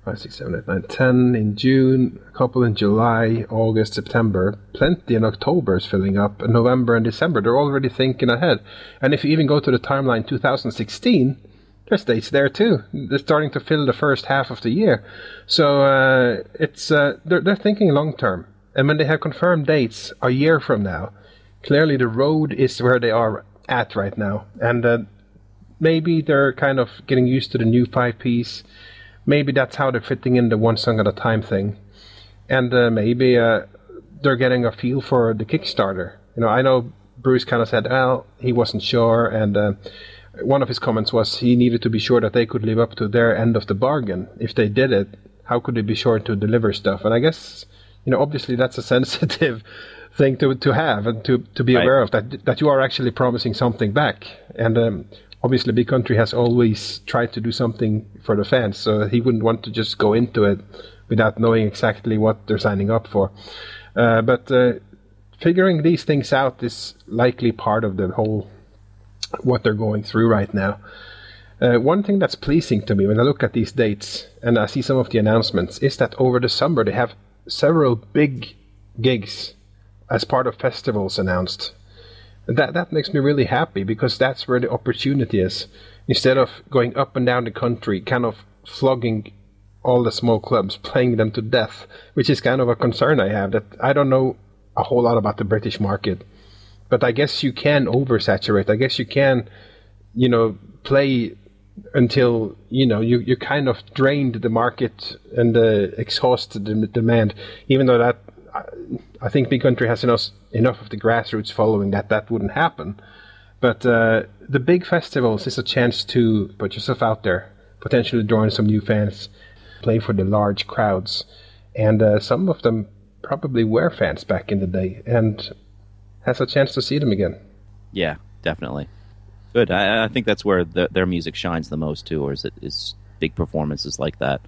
five, six, seven, eight, nine, ten in June, a couple in July, August, September. Plenty in October is filling up, and November and December. They're already thinking ahead. And if you even go to the timeline two thousand sixteen... there's dates there too. They're starting to fill the first half of the year, so uh, it's uh, they're they're thinking long term. And when they have confirmed dates a year from now, clearly the road is where they are at right now. And uh, maybe they're kind of getting used to the new five piece. Maybe that's how they're fitting in the one song at a time thing. And uh, maybe uh, they're getting a feel for the Kickstarter. You know, I know Bruce kind of said, "Well, he wasn't sure," and. Uh, One of his comments was he needed to be sure that they could live up to their end of the bargain. If they did it, how could they be sure to deliver stuff? And I guess, you know, obviously that's a sensitive thing to to have and to, to be right. aware of, that that you are actually promising something back. And um, obviously Big Country has always tried to do something for the fans, so he wouldn't want to just go into it without knowing exactly what they're signing up for. Uh, but uh, figuring these things out is likely part of the whole what they're going through right now. Uh, one thing that's pleasing to me when I look at these dates and I see some of the announcements is that over the summer they have several big gigs as part of festivals announced. And that, that makes me really happy because that's where the opportunity is. Instead of going up and down the country, kind of flogging all the small clubs, playing them to death, which is kind of a concern I have, that I don't know a whole lot about the British market. But I guess you can oversaturate. I guess you can, you know, play until, you know, you, you kind of drained the market and uh, exhausted the demand. Even though that, I think Big Country has enough, enough of the grassroots following that that wouldn't happen. But uh, the big festivals is a chance to put yourself out there, potentially drawing some new fans, play for the large crowds. And uh, some of them probably were fans back in the day. And has a chance to see them again. Yeah, definitely. Good. I, I think that's where the, their music shines the most too, or is it is big performances like that.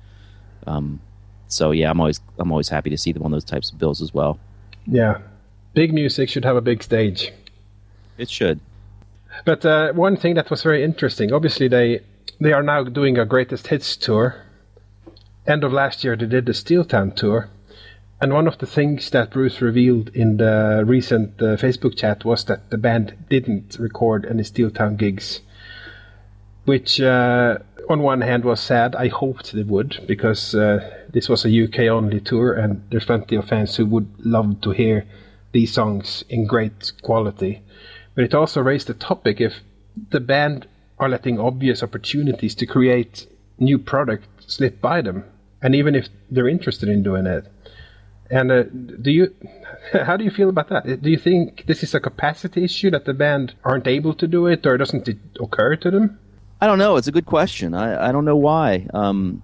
Um, so yeah, I'm always I'm always happy to see them on those types of bills as well. Yeah, big music should have a big stage. It should. But uh, one thing that was very interesting, obviously they they are now doing a greatest hits tour. End of last year, they did the Steel Town tour. And one of the things that Bruce revealed in the recent uh, Facebook chat was that the band didn't record any Steel Town gigs, which uh, on one hand was sad. I hoped they would, because uh, this was a U K-only tour, and there's plenty of fans who would love to hear these songs in great quality. But it also raised the topic if the band are letting obvious opportunities to create new product slip by them, and even if they're interested in doing it. And uh, do you, how do you feel about that? Do you think this is a capacity issue that the band aren't able to do it, or doesn't it occur to them? I don't know. It's a good question. I, I don't know why. Um,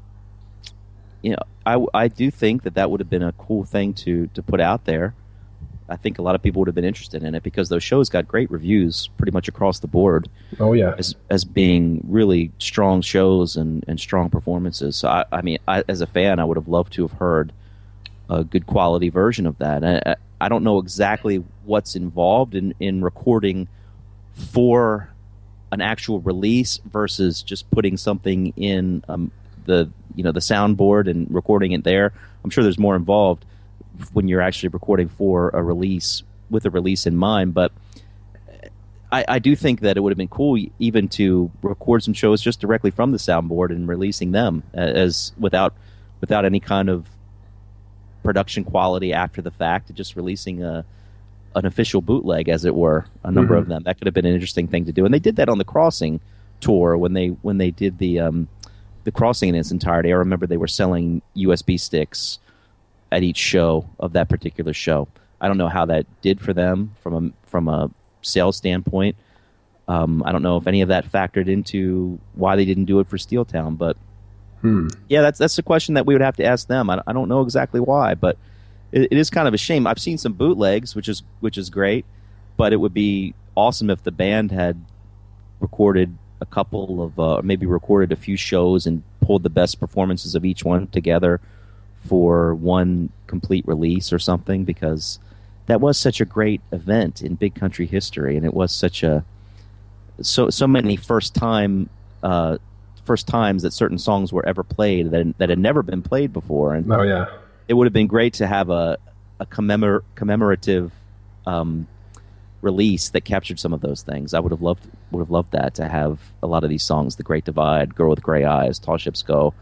you know, I, I do think that that would have been a cool thing to, to put out there. I think a lot of people would have been interested in it because those shows got great reviews pretty much across the board. Oh, yeah. As, as being really strong shows and, and strong performances. So, I, I mean, I, as a fan, I would have loved to have heard a good quality version of that. I, I don't know exactly what's involved in, in recording for an actual release versus just putting something in um, the you know the soundboard and recording it there. I'm sure there's more involved when you're actually recording for a release with a release in mind. But I, I do think that it would have been cool even to record some shows just directly from the soundboard and releasing them as without without any kind of production quality after the fact, just releasing a an official bootleg, as it were, a number mm-hmm. of them. That could have been an interesting thing to do. And they did that on the Crossing tour when they when they did the um, the Crossing in its entirety. I remember they were selling U S B sticks at each show of that particular show. I don't know how that did for them from a, from a sales standpoint. Um, I don't know if any of that factored into why they didn't do it for Steel Town, but Hmm. yeah, that's that's the question that we would have to ask them. I, I don't know exactly why, but it, it is kind of a shame. I've seen some bootlegs, which is which is great, but it would be awesome if the band had recorded a couple of, uh, maybe recorded a few shows and pulled the best performances of each one together for one complete release or something, because that was such a great event in Big Country history, and it was such a so so many first time. Uh, first times that certain songs were ever played that, that had never been played before. And oh, yeah. It would have been great to have a, a commemor- commemorative um, release that captured some of those things. I would have loved would have loved that, to have a lot of these songs, The Great Divide, Girl with Gray Eyes, Tall Ships Go,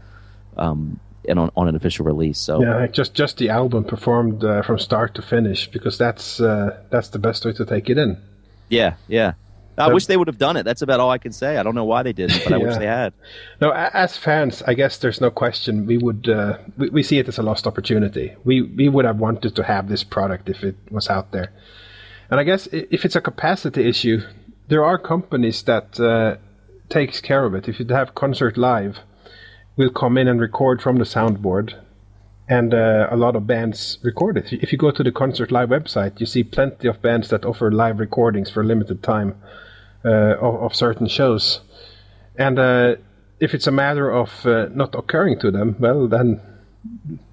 um, and on, on an official release. So yeah, just just the album performed uh, from start to finish, because that's uh, that's the best way to take it in. Yeah, yeah. I but, wish they would have done it. That's about all I can say. I don't know why they didn't, but I yeah. wish they had. No, as fans, I guess there's no question we would uh, we, we see it as a lost opportunity. We we would have wanted to have this product if it was out there. And I guess if it's a capacity issue, there are companies that uh, takes care of it. If you have Concert Live, we'll come in and record from the soundboard, and uh, a lot of bands record it. If you go to the Concert Live website, you see plenty of bands that offer live recordings for a limited time uh, of, of certain shows. And uh, if it's a matter of uh, not occurring to them, well, then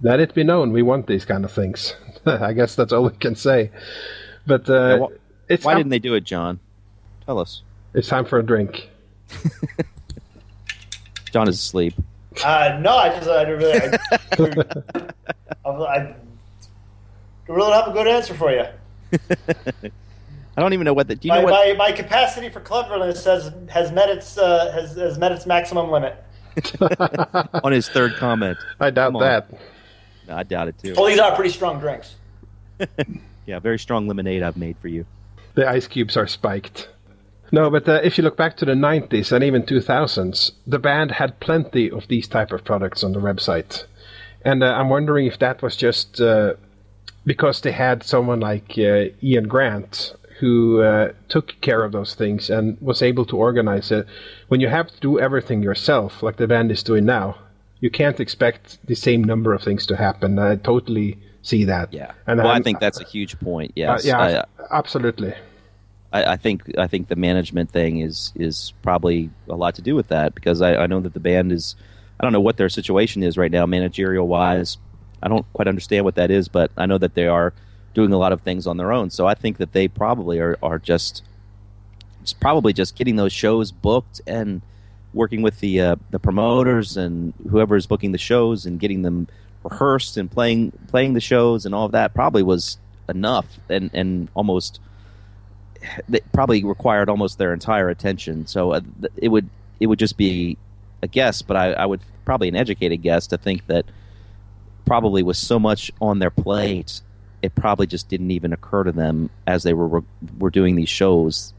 let it be known. We want these kind of things. I guess that's all we can say. But uh, now, wh- it's why didn't they do it, John? Tell us. It's time for a drink. John is asleep. Uh, no, I just I don't really I, I, I really don't have a good answer for you. I don't even know what the do you my, know what, my, my capacity for cleverness has has met its uh, has, has met its maximum limit. On his third comment, I doubt that. No, I doubt it too. Well, these are pretty strong drinks. Yeah, very strong lemonade I've made for you. The ice cubes are spiked. No, but uh, if you look back to the nineties and even two thousands, the band had plenty of these type of products on the website. And uh, I'm wondering if that was just uh, because they had someone like uh, Ian Grant who uh, took care of those things and was able to organize it. When you have to do everything yourself, like the band is doing now, you can't expect the same number of things to happen. I totally see that. Yeah. And well, I'm, I think that's a huge point, yes. Uh, yeah, I, uh, absolutely. I, I think I think the management thing is is probably a lot to do with that, because I, I know that the band is, I don't know what their situation is right now managerial wise. I don't quite understand what that is, but I know that they are doing a lot of things on their own. So I think that they probably are, are just, it's probably just getting those shows booked and working with the uh, the promoters and whoever is booking the shows and getting them rehearsed and playing playing the shows and all of that probably was enough and, and almost – probably required almost their entire attention. So uh, it would it would just be a guess, but I, I would – probably an educated guess to think that probably with so much on their plate, it probably just didn't even occur to them as they were re- were doing these shows,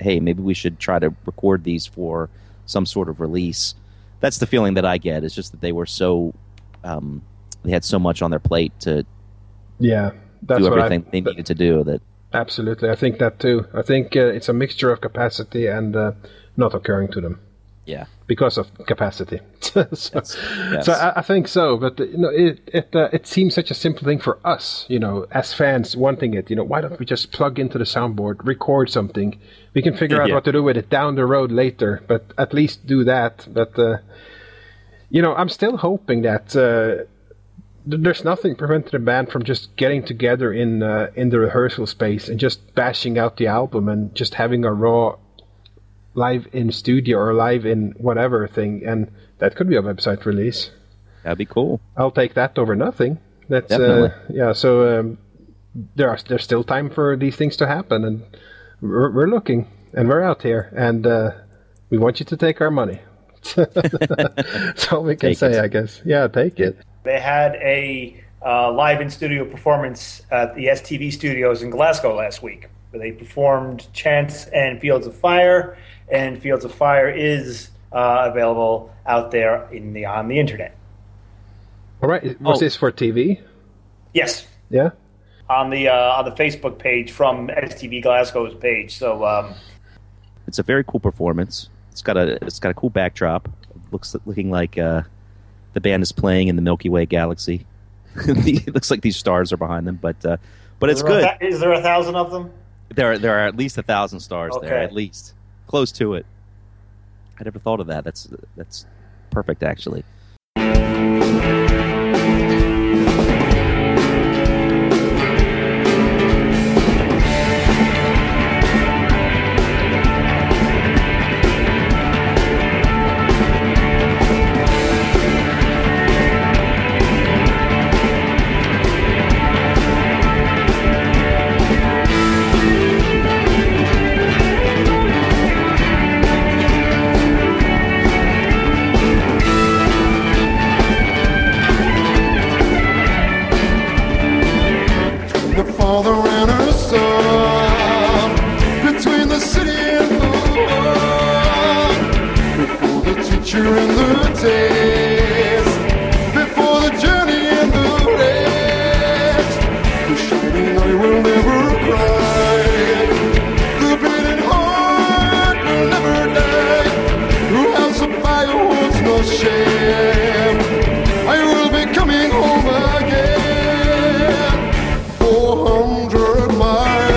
hey, maybe we should try to record these for some sort of release. That's the feeling that I get. It's just that they were so um, they had so much on their plate to yeah, that's do everything what I, they that, needed to do. That absolutely, I think that too. I think uh, it's a mixture of capacity and uh, not occurring to them. Yeah, because of capacity. so yes. so I, I think so. But you know, it it uh, it seems such a simple thing for us, you know, as fans wanting it. You know, why don't we just plug into the soundboard, record something? We can figure out yeah. what to do with it down the road later. But at least do that. But uh, you know, I'm still hoping that uh, th- there's nothing preventing the band from just getting together in uh, in the rehearsal space and just bashing out the album and just having a raw. Live in studio or live in whatever thing, and that could be a website release. That'd be cool. I'll take that over nothing. That's Definitely. Uh, yeah. So um, there are there's still time for these things to happen, and we're, we're looking and we're out here, and uh, we want you to take our money. That's all we can take say, it. I guess. Yeah, take it. They had a uh, live in studio performance at the S T V studios in Glasgow last week, where they performed "Chance" and "Fields of Fire." And Fields of Fire is uh, available out there in the on the internet. All right, was oh. this for T V? Yes. Yeah. On the uh, on the Facebook page from S T V Glasgow's page. So um, it's a very cool performance. It's got a it's got a cool backdrop. It looks looking like uh, the band is playing in the Milky Way galaxy. It looks like these stars are behind them, but uh, but is it's good. Th- is there a thousand of them? There there are at least a thousand stars okay. there at least. Close to it. I never thought of that. That's that's perfect, actually. four hundred miles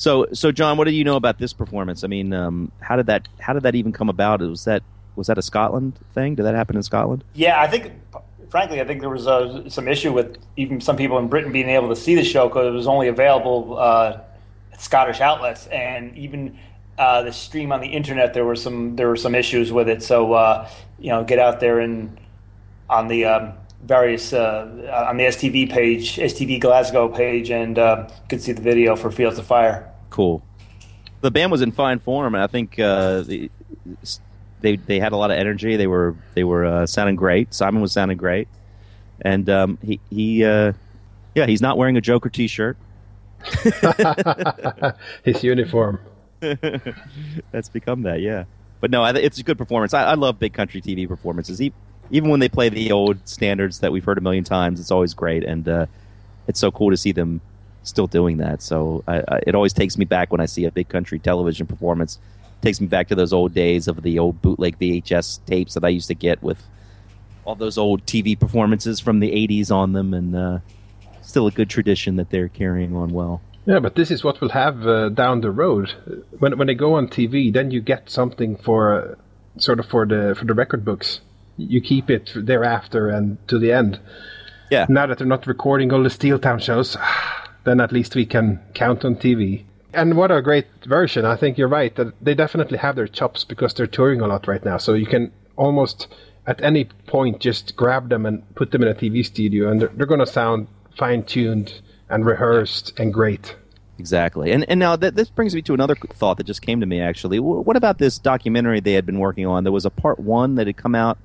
So, so John, what do you know about this performance? I mean, um, how did that how did that even come about? Was that was that a Scotland thing? Did that happen in Scotland? Yeah, I think, frankly, I think there was uh, some issue with even some people in Britain being able to see the show because it was only available uh, at Scottish outlets, and even uh, the stream on the internet, there were some there were some issues with it. So, uh, you know, get out there and on the um, various uh, on the S T V page, S T V Glasgow page, and uh, you can see the video for Fields of Fire. Cool. The band was in fine form, and I think uh, they, they they had a lot of energy. They were they were uh, sounding great. Simon was sounding great, and um, he he uh, yeah he's not wearing a Joker T-shirt. His uniform. That's become that, yeah. But no, I, it's a good performance. I, I love Big Country T V performances. He, even when they play the old standards that we've heard a million times, it's always great, and uh, it's so cool to see them still doing that. So I, I, it always takes me back when I see a Big Country television performance. It takes me back to those old days of the old bootleg V H S tapes that I used to get with all those old T V performances from the eighties on them, and uh, still a good tradition that they're carrying on well. Yeah, but this is what we'll have uh, down the road. When when they go on T V, then you get something for uh, sort of for the for the record books. You keep it thereafter and to the end. Yeah. Now that they're not recording all the Steel Town shows, then at least we can count on T V. And what a great version. I think you're right that they definitely have their chops because they're touring a lot right now. So you can almost at any point just grab them and put them in a T V studio, and they're, they're going to sound fine-tuned and rehearsed and great. Exactly. And and now th- this brings me to another thought that just came to me, actually. W- what about this documentary they had been working on? There was a part one that had come out,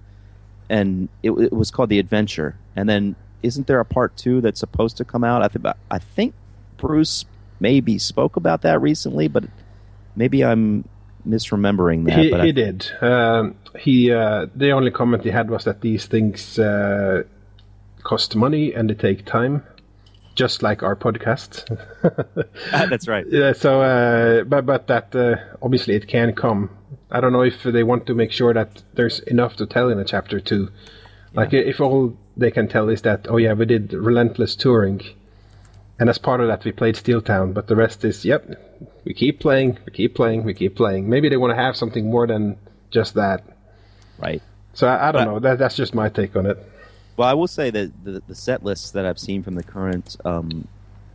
and it, it was called The Adventure. And then isn't there a part two that's supposed to come out? I, th- I think Bruce maybe spoke about that recently, but maybe I'm misremembering that. He, but he I... did. Um, he uh, the only comment he had was that these things uh, cost money and they take time, just like our podcast. ah, that's right. Yeah. So, uh, but but that uh, obviously it can come. I don't know if they want to make sure that there's enough to tell in a chapter two. Like, yeah. If all they can tell is that, oh yeah, we did relentless touring, and as part of that we played Steel Town, but the rest is, yep, we keep playing, we keep playing, we keep playing. Maybe they want to have something more than just that. Right. So I, I don't but, know. That, that's just my take on it. Well, I will say that the, the set lists that I've seen from the current, um,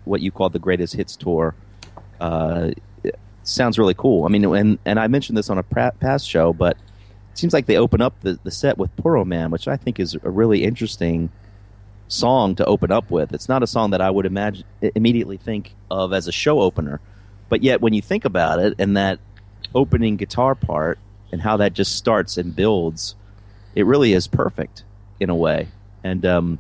what you call the Greatest Hits Tour, uh, sounds really cool. I mean, and, and I mentioned this on a past show, but seems like they open up the, the set with Poor Old Man, which I think is a really interesting song to open up with. It's not a song that I would imagine immediately think of as a show opener, but yet when you think about it and that opening guitar part and how that just starts and builds, it really is perfect in a way. And um,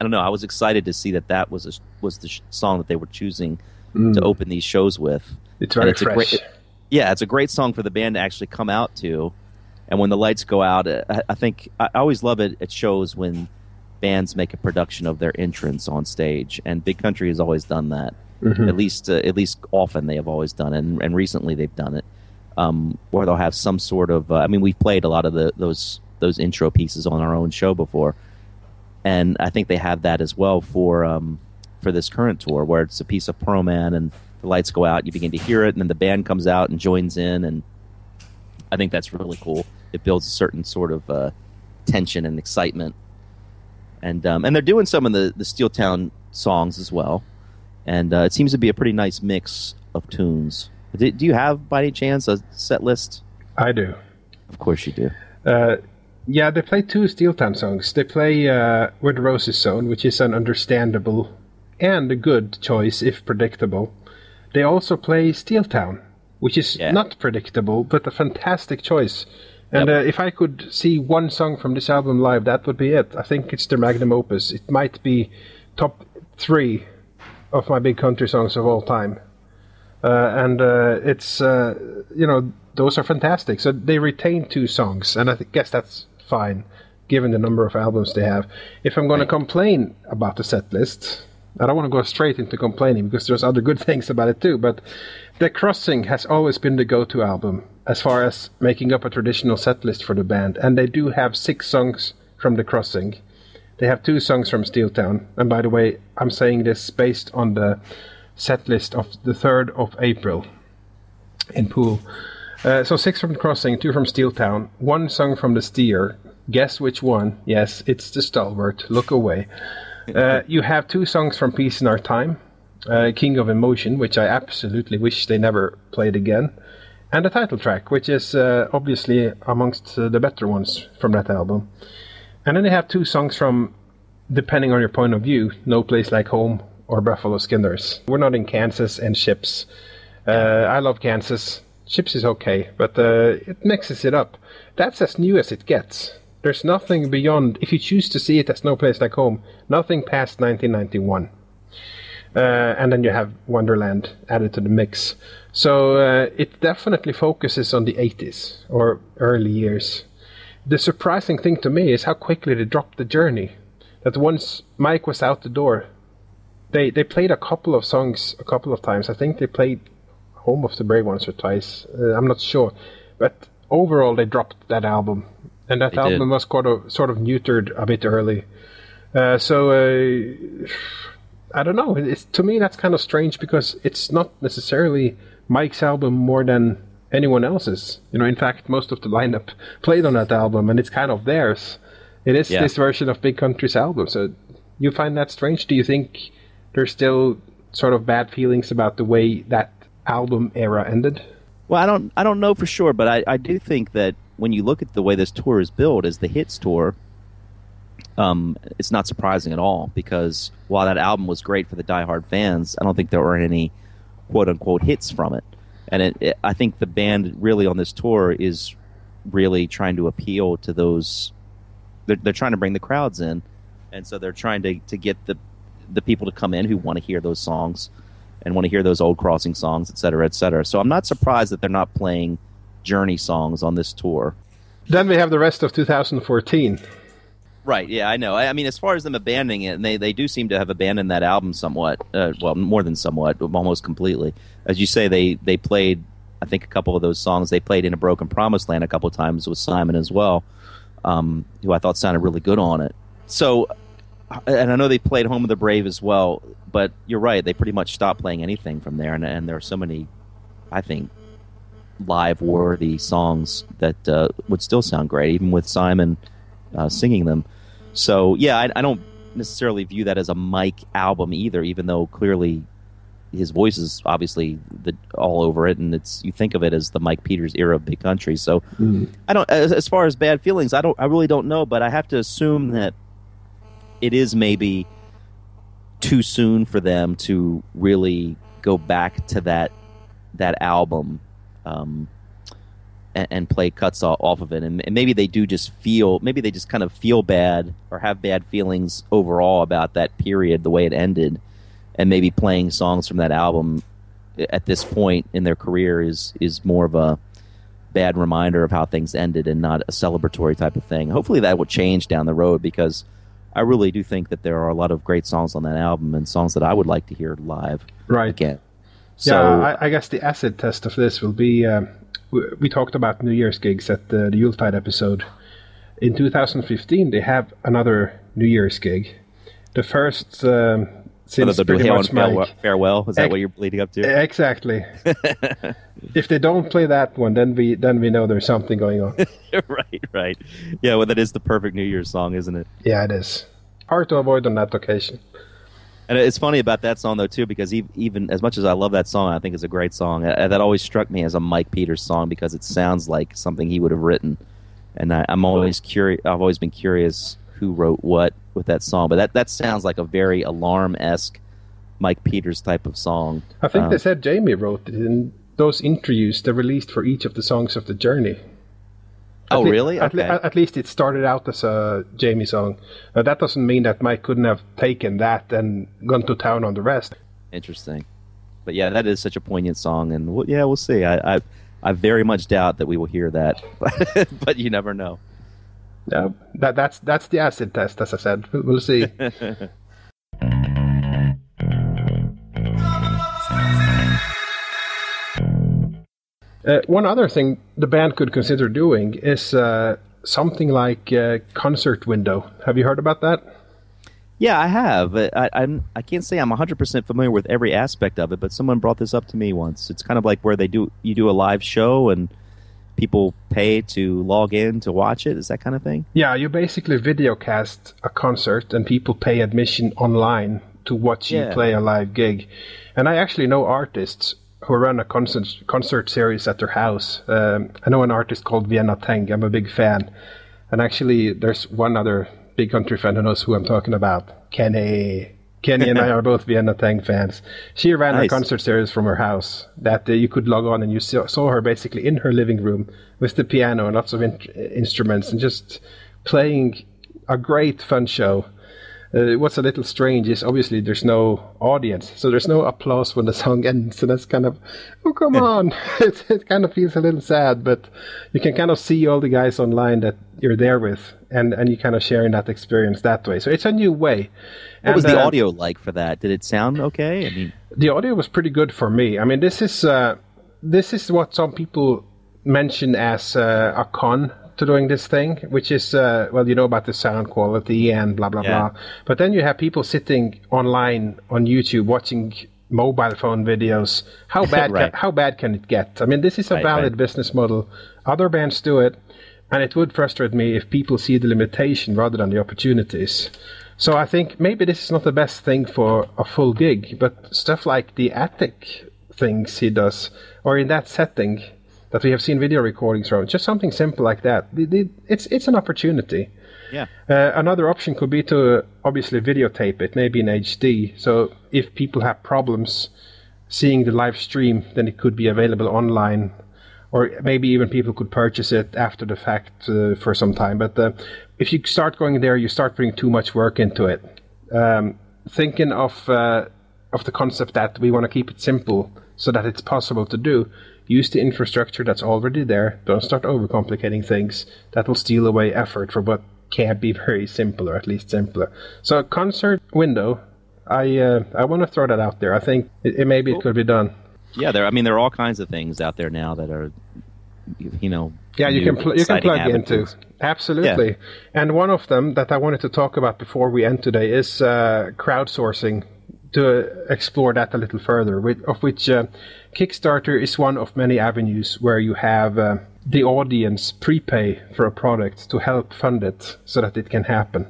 I don't know, I was excited to see that that was a, was the sh- song that they were choosing mm. to open these shows with. It's very it's fresh. Great, it, yeah, it's a great song for the band to actually come out to. And when the lights go out, I, I think I always love it at shows when bands make a production of their entrance on stage, and Big Country has always done that. Mm-hmm. At least, uh, at least often they have always done it, and, and recently they've done it, um, where they'll have some sort of. Uh, I mean, we've played a lot of the, those those intro pieces on our own show before, and I think they have that as well for um, for this current tour, where it's a piece of Pearl Man, and the lights go out, you begin to hear it, and then the band comes out and joins in, and I think that's really cool. It builds a certain sort of uh, tension and excitement, and um, and they're doing some of the, the Steel Town songs as well, and uh, it seems to be a pretty nice mix of tunes. Do, do you have, by any chance, a set list? I do. Of course you do. Uh, yeah, they play two Steel Town songs. They play uh, Where the Roses Sown, which is an understandable and a good choice, if predictable. They also play Steel Town, which is yeah. not predictable, but a fantastic choice. And yep. uh, if I could see one song from this album live, that would be it. I think it's their magnum opus. It might be top three of my Big Country songs of all time. Uh, and uh, it's, uh, you know, those are fantastic. So they retain two songs, and I th- guess that's fine, given the number of albums they have. If I'm going right. to complain about the set list, I don't want to go straight into complaining because there's other good things about it too, but The Crossing has always been the go-to album as far as making up a traditional set list for the band, and they do have six songs from The Crossing. They have two songs from Steel Town, and by the way, I'm saying this based on the set list of the third of April in Poole. Uh, so six from The Crossing, two from Steel Town, one song from The Seer. Guess which one? Yes, it's The Stalwart, Look Away. Uh, you have two songs from Peace in Our Time, uh, King of Emotion, which I absolutely wish they never played again, and the title track, which is uh, obviously amongst uh, the better ones from that album. And then they have two songs from, depending on your point of view, No Place Like Home or Buffalo Skinners. We're Not in Kansas and Chips. Uh, I love Kansas. Chips is okay, but uh, it mixes it up. That's as new as it gets. There's nothing beyond, if you choose to see it as No Place Like Home, nothing past nineteen ninety-one. Uh, and then you have Wonderland added to the mix. So uh, it definitely focuses on the eighties or early years. The surprising thing to me is how quickly they dropped The Journey. That once Mike was out the door, they they played a couple of songs a couple of times. I think they played Home of the Brave once or twice. Uh, I'm not sure. But overall, they dropped that album. And that they album did. was sort of, sort of neutered a bit early. Uh, so, uh, I don't know. It's, to me, that's kind of strange because it's not necessarily Mike's album more than anyone else's. You know, in fact, most of the lineup played on that album, and it's kind of theirs. It is yeah. this version of Big Country's album. So you find that strange? Do you think there's still sort of bad feelings about the way that album era ended? Well, I don't I don't know for sure, but I, I do think that when you look at the way this tour is built as the hits tour, um, it's not surprising at all because while that album was great for the diehard fans, I don't think there were any quote-unquote hits from it. And it, it, I think the band really on this tour is really trying to appeal to those... They're, they're trying to bring the crowds in, and so they're trying to, to get the the people to come in who want to hear those songs and want to hear those old Crossing songs, et cetera, et cetera. So I'm not surprised that they're not playing Journey songs on this tour. Then we have the rest of two thousand fourteen. Right, yeah, I know. I, I mean, as far as them abandoning it, and they, they do seem to have abandoned that album somewhat, uh, well, more than somewhat, almost completely. As you say, they, they played, I think, a couple of those songs. They played In a Broken Promised Land a couple of times with Simon as well. Um, who I thought sounded really good on it. So, and I know they played Home of the Brave as well, but you're right, they pretty much stopped playing anything from there, and, and there are so many, I think, live-worthy songs that uh, would still sound great, even with Simon uh, singing them. So, yeah, I, I don't necessarily view that as a Mike album either, even though clearly his voice is obviously the, all over it, and it's you think of it as the Mike Peters era of Big Country. So, mm. I don't. As, as far as bad feelings, I don't. I really don't know, but I have to assume that it is maybe too soon for them to really go back to that that album um, and, and play cuts off of it, and, and maybe they do just feel. Maybe they just kind of feel bad or have bad feelings overall about that period, the way it ended. And maybe playing songs from that album at this point in their career is is more of a bad reminder of how things ended and not a celebratory type of thing. Hopefully that will change down the road because I really do think that there are a lot of great songs on that album and songs that I would like to hear live right. again. So, yeah, I, I guess the acid test of this will be... Um, we, we talked about New Year's gigs at the, the Yuletide episode. In two thousand fifteen, they have another New Year's gig. The first... Um, Since the pretty much Mike. Farewell, is that Ex- what you're leading up to? Exactly. If they don't play that one, then we then we know there's something going on. right, right. Yeah, well, that is the perfect New Year's song, isn't it? Yeah, it is. Hard to avoid on that occasion. And it's funny about that song, though, too, because even, even as much as I love that song, I think it's a great song. I, that always struck me as a Mike Peters song because it sounds like something he would have written. And I, I'm always curious. I've always been curious who wrote what with that song, but that, that sounds like a very Alarm-esque Mike Peters type of song. I think um, they said Jamie wrote it in those interviews they released for each of the songs of The Journey. At oh, le- really? Okay. At, le- at least it started out as a Jamie song. Now, that doesn't mean that Mike couldn't have taken that and gone to town on the rest. Interesting. But yeah, that is such a poignant song, and we'll, yeah, we'll see. I, I I very much doubt that we will hear that, but you never know. Yeah, that that's that's the acid test, as I said. We'll see. uh, one other thing the band could consider doing is uh, something like uh, Concert Window. Have you heard about that? Yeah, I have. I I'm, I can't say I'm one hundred percent familiar with every aspect of it, but someone brought this up to me once. It's kind of like where they do you do a live show and people pay to log in to watch it. Is that kind of thing? Yeah, you basically videocast a concert and people pay admission online to watch yeah. you play a live gig. And I actually know artists who run a concert concert series at their house. Um, I know an artist called Vienna Teng. I'm a big fan. And actually, there's one other Big Country fan who knows who I'm talking about. Kenny. Kenny and I are both Vienna Teng fans. She ran nice. her concert series from her house that uh, you could log on and you saw her basically in her living room with the piano and lots of in- instruments and just playing a great fun show. Uh, what's a little strange is obviously there's no audience, so there's no applause when the song ends, so that's kind of, oh, come on. it, it kind of feels a little sad, but you can kind of see all the guys online that you're there with, and, and you kind of sharing that experience that way. So it's a new way. What and, was the uh, audio like for that? Did it sound okay? I mean, the audio was pretty good for me. I mean, this is uh, this is what some people mention as uh, a con to doing this thing, which is uh, well, you know about the sound quality and blah blah yeah. blah. But then you have people sitting online on YouTube watching mobile phone videos. How bad? right. can, how bad can it get? I mean, this is a right, valid right. business model. Other bands do it, and it would frustrate me if people see the limitation rather than the opportunities. So I think maybe this is not the best thing for a full gig, but stuff like the attic things he does, or in that setting that we have seen video recordings from, just something simple like that. It's it's an opportunity. Yeah. Uh, another option could be to uh, obviously videotape it, maybe in H D. So if people have problems seeing the live stream, then it could be available online, or maybe even people could purchase it after the fact uh, for some time. But uh, if you start going there, you start putting too much work into it. Um, thinking of uh, of the concept that we want to keep it simple so that it's possible to do. Use the infrastructure that's already there. Don't start overcomplicating things. That will steal away effort for what can't be very simple, or at least simpler. So, Concert Window, I uh, I want to throw that out there. I think it, it maybe cool. it could be done. Yeah, there. I mean, there are all kinds of things out there now that are, you know, yeah, you can pl- you can plug into absolutely. Yeah. And one of them that I wanted to talk about before we end today is uh, crowdsourcing. To explore that a little further, with, of which uh, Kickstarter is one of many avenues where you have uh, the audience prepay for a product to help fund it so that it can happen.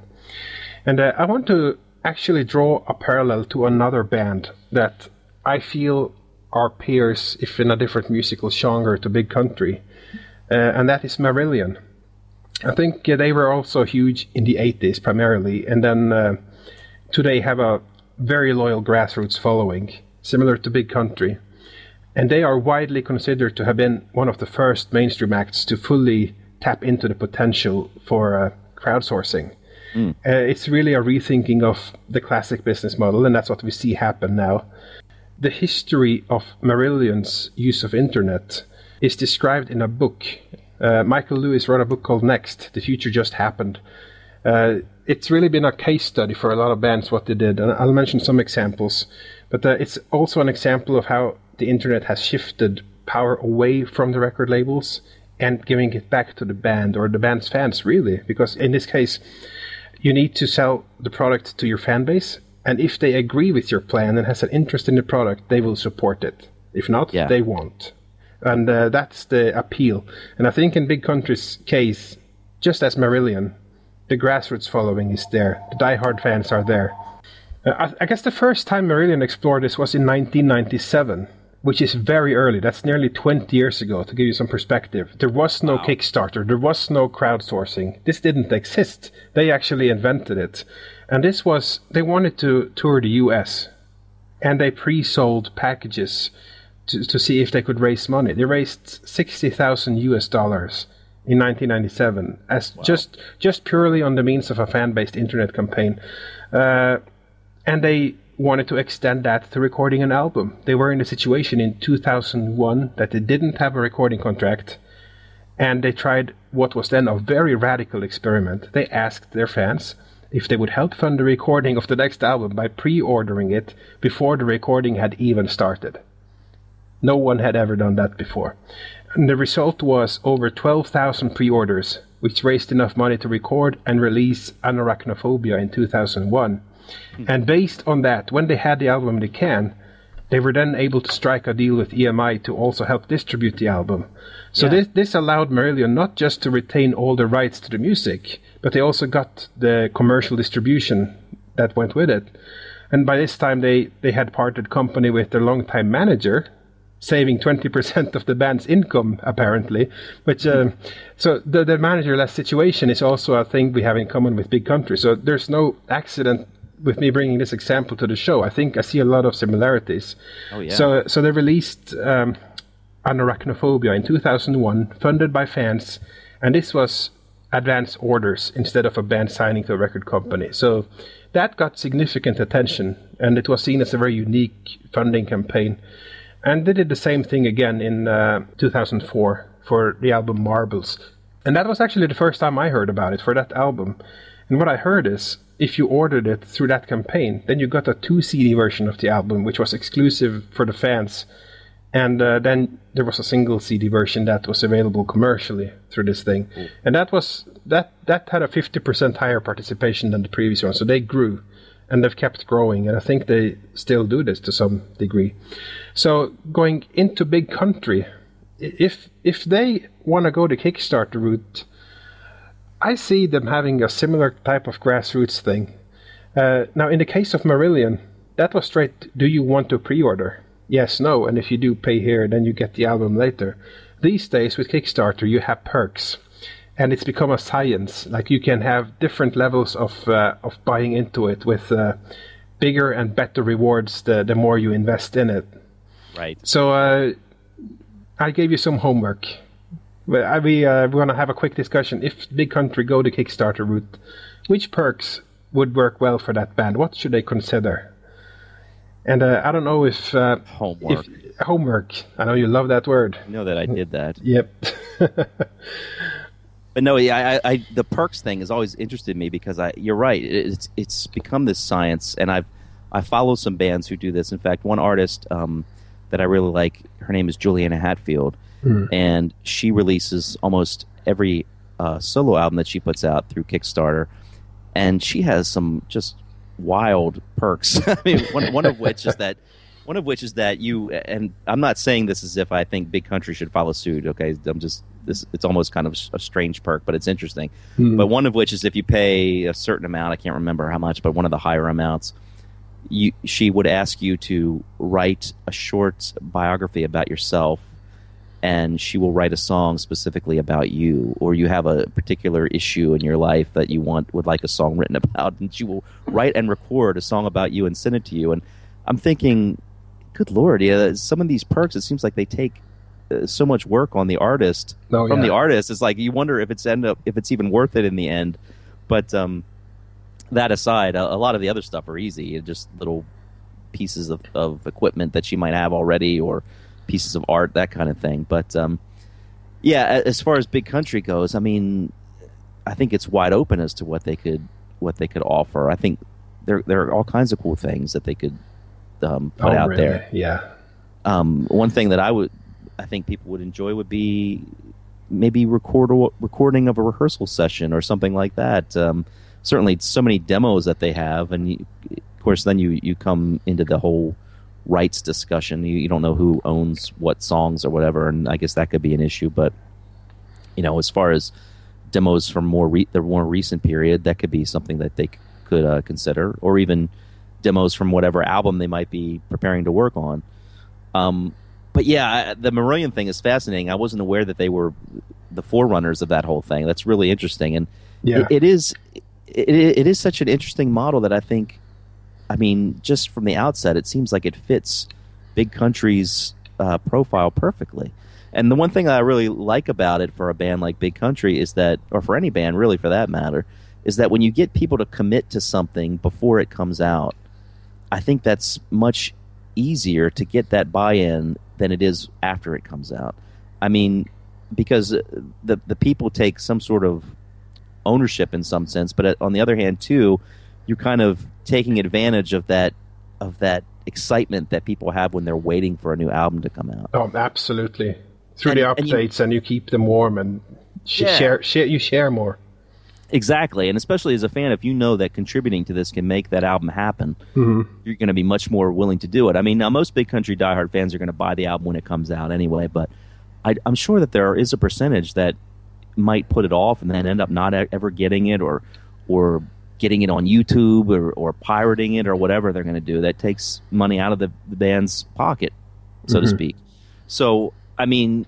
And uh, I want to actually draw a parallel to another band that I feel are peers, if in a different musical genre, to Big Country, uh, and that is Marillion. I think uh, they were also huge in the eighties primarily, and then uh, today have a very loyal grassroots following, similar to Big Country. And they are widely considered to have been one of the first mainstream acts to fully tap into the potential for uh, crowdsourcing. Mm. Uh, it's really a rethinking of the classic business model, and that's what we see happen now. The history of Marillion's use of internet is described in a book. Uh, Michael Lewis wrote a book called Next, The Future Just Happened. Uh, it's really been a case study for a lot of bands, what they did. And I'll mention some examples. But uh, it's also an example of how the internet has shifted power away from the record labels and giving it back to the band or the band's fans, really. Because in this case, you need to sell the product to your fan base. And if they agree with your plan and has an interest in the product, they will support it. If not, yeah. they won't. And uh, that's the appeal. And I think in Big Country's case, just as Marillion, the grassroots following is there. The diehard fans are there. Uh, I, I guess the first time Marillion explored this was in nineteen ninety-seven, which is very early. That's nearly twenty years ago, to give you some perspective. There was no wow. Kickstarter. There was no crowdsourcing. This didn't exist. They actually invented it. And this was, they wanted to tour the U S, and they pre-sold packages to, to see if they could raise money. They raised sixty thousand US dollars. In nineteen ninety-seven, as wow. just just purely on the means of a fan-based internet campaign. Uh, and they wanted to extend that to recording an album. They were in a situation in two thousand one that they didn't have a recording contract, and they tried what was then a very radical experiment. They asked their fans if they would help fund the recording of the next album by pre-ordering it before the recording had even started. No one had ever done that before. And the result was over twelve thousand pre-orders, which raised enough money to record and release Anoraknophobia in two thousand one. Mm. And based on that, when they had the album in the can, they were then able to strike a deal with E M I to also help distribute the album. So yeah. this this allowed Marillion not just to retain all the rights to the music, but they also got the commercial distribution that went with it. And by this time, they, they had parted company with their longtime manager, saving twenty percent of the band's income, apparently. Which um, so the, the managerless situation is also a thing we have in common with Big Country. So there's no accident with me bringing this example to the show. I think I see a lot of similarities. Oh, yeah. So so they released um, Anoraknophobia in two thousand one, funded by fans, and this was advance orders instead of a band signing to a record company. So that got significant attention, and it was seen as a very unique funding campaign. And they did the same thing again in uh, two thousand four for the album Marbles. And that was actually the first time I heard about it, for that album. And what I heard is, if you ordered it through that campaign, then you got a two C D version of the album, which was exclusive for the fans. And uh, then there was a single C D version that was available commercially through this thing. Mm. And that was that that had a fifty percent higher participation than the previous one. So they grew, and they've kept growing. And I think they still do this to some degree. So going into Big Country, if if they want to go the Kickstarter route, I see them having a similar type of grassroots thing. Uh, now, in the case of Marillion, that was straight, do you want to pre-order? Yes, no, and if you do pay here, then you get the album later. These days, with Kickstarter, you have perks, and it's become a science. Like, you can have different levels of uh, of buying into it, with uh, bigger and better rewards the, the more you invest in it. Right. So, uh, I gave you some homework. Well, we, uh, we're going to have a quick discussion. If Big Country go the Kickstarter route, which perks would work well for that band? What should they consider? And uh, I don't know if... Uh, homework. If, homework. I know you love that word. I know that I did that. Yep. But no, I, I, I, the perks thing has always interested me because I, you're right. It's it's become this science, and I've I follow some bands who do this. In fact, one artist um, that I really like, her name is Juliana Hatfield. Mm. And she releases almost every uh, solo album that she puts out through Kickstarter, and she has some just wild perks. I mean, one, one of which is that one of which is that you and I'm not saying this as if I think Big Country should follow suit. Okay, I'm just this. It's almost kind of a strange perk, but it's interesting. Mm. But one of which is if you pay a certain amount, I can't remember how much, but one of the higher amounts, you, she would ask you to write a short biography about yourself. And she will write a song specifically about you, or you have a particular issue in your life that you want would like a song written about, and she will write and record a song about you and send it to you. And I'm thinking, good Lord, yeah, some of these perks, it seems like they take uh, so much work on the artist. Oh, from yeah. the artist, it's like you wonder if it's end up if it's even worth it in the end. But um, that aside, a, a lot of the other stuff are easy, just little pieces of, of equipment that she might have already, or pieces of art, that kind of thing. But um, yeah, as far as Big Country goes, I mean, I think it's wide open as to what they could what they could offer. I think there there are all kinds of cool things that they could um, put oh, out really? there. Yeah. Um, one thing that I would I think people would enjoy would be maybe record recording of a rehearsal session or something like that. Um, certainly, so many demos that they have, and you, of course, then you you come into the whole rights discussion. You, you don't know who owns what songs or whatever, and I guess that could be an issue. But you know, as far as demos from more re- the more recent period, that could be something that they c- could uh, consider, or even demos from whatever album they might be preparing to work on. Um, but yeah, I, the Marillion thing is fascinating. I wasn't aware that they were the forerunners of that whole thing. That's really interesting, and yeah. it, it is it, it is such an interesting model that I think. I mean, just from the outset, it seems like it fits Big Country's uh, profile perfectly. And the one thing I really like about it for a band like Big Country is that, or for any band really for that matter, is that when you get people to commit to something before it comes out, I think that's much easier to get that buy-in than it is after it comes out. I mean, because the the people take some sort of ownership in some sense, but on the other hand, too, you're kind of taking advantage of that of that excitement that people have when they're waiting for a new album to come out. Oh, absolutely. Through and, the updates, and you, and you keep them warm, and sh- yeah. share, share you share more. Exactly, and especially as a fan, if you know that contributing to this can make that album happen, mm-hmm. you're going to be much more willing to do it. I mean, now most Big Country diehard fans are going to buy the album when it comes out anyway, but I, I'm sure that there is a percentage that might put it off and then end up not ever getting it or or getting it on YouTube or, or pirating it or whatever they're going to do. That takes money out of the, the band's pocket, so mm-hmm. to speak. So, I mean...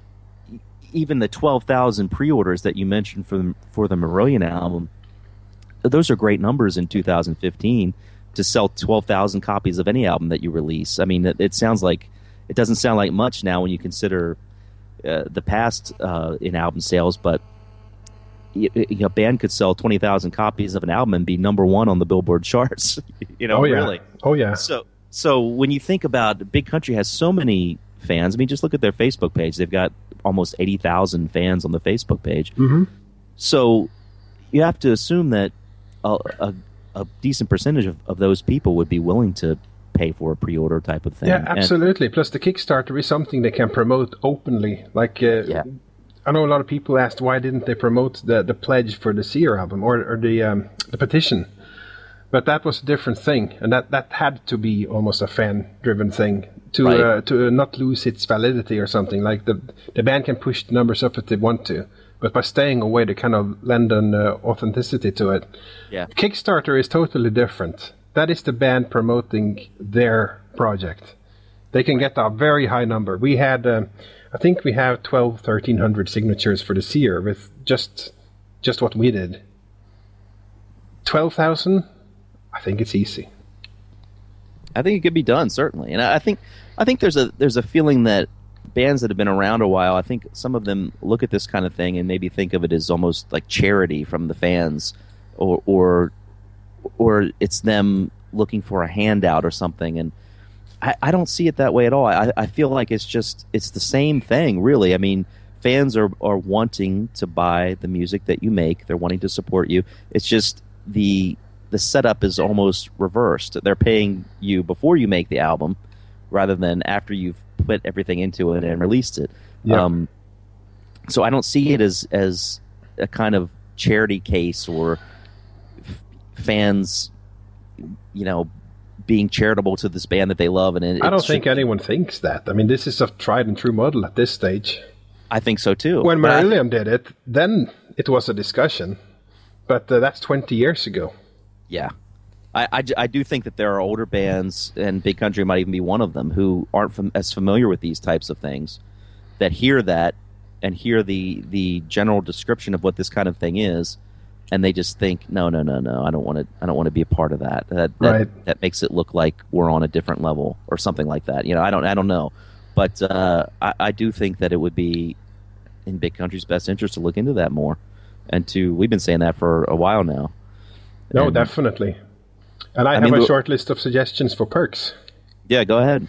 even the twelve thousand pre-orders that you mentioned for the, for the Marillion album, those are great numbers in two thousand fifteen to sell twelve thousand copies of any album that you release. I mean, it, it sounds like it doesn't sound like much now when you consider uh, the past uh, in album sales, but you, you know, a band could sell twenty thousand copies of an album and be number one on the Billboard charts. you know, oh, yeah. really. Oh, yeah. So, so when you think about Big Country has so many fans, I mean, just look at their Facebook page. They've got almost eighty thousand fans on the Facebook page. Mm-hmm. So you have to assume that a, a, a decent percentage of, of those people would be willing to pay for a pre-order type of thing. Yeah, absolutely. And, plus the Kickstarter is something they can promote openly. Like uh, yeah. I know a lot of people asked why didn't they promote the, the pledge for the Seer album or, or the, um, the petition. But that was a different thing, and that, that had to be almost a fan-driven thing to right. uh, to not lose its validity or something. Like the the band can push the numbers up if they want to, but by staying away, they kind of lend an uh, authenticity to it. Yeah, Kickstarter is totally different. That is the band promoting their project. They can get a very high number. We had, um, I think, we have twelve, thirteen hundred signatures for the Seer with just just what we did. twelve thousand. I think it's easy. I think it could be done, certainly. And I think I think there's a there's a feeling that bands that have been around a while, I think some of them look at this kind of thing and maybe think of it as almost like charity from the fans, or or or it's them looking for a handout or something. And I, I don't see it that way at all. I, I feel like it's just it's the same thing, really. I mean, fans are, are wanting to buy the music that you make. They're wanting to support you. It's just the... the setup is almost reversed. They're paying you before you make the album rather than after you've put everything into it and released it. Yeah. Um, so I don't see it as, as a kind of charity case or f- fans, you know, being charitable to this band that they love. And it, I don't think should... anyone thinks that. I mean, this is a tried and true model at this stage. I think so too. When Marillion th- did it, then it was a discussion, but uh, that's twenty years ago. Yeah, I, I, I do think that there are older bands, and Big Country might even be one of them, who aren't fam- as familiar with these types of things, that hear that and hear the the general description of what this kind of thing is, and they just think, no, no, no, no, I don't want to, I don't want to be a part of that. That that, right. that makes it look like we're on a different level or something like that. You know, I don't, I don't know, but uh, I, I do think that it would be in Big Country's best interest to look into that more, and to we've been saying that for a while now. No, and, definitely. And I, I have mean, a short list of suggestions for perks. Yeah, go ahead.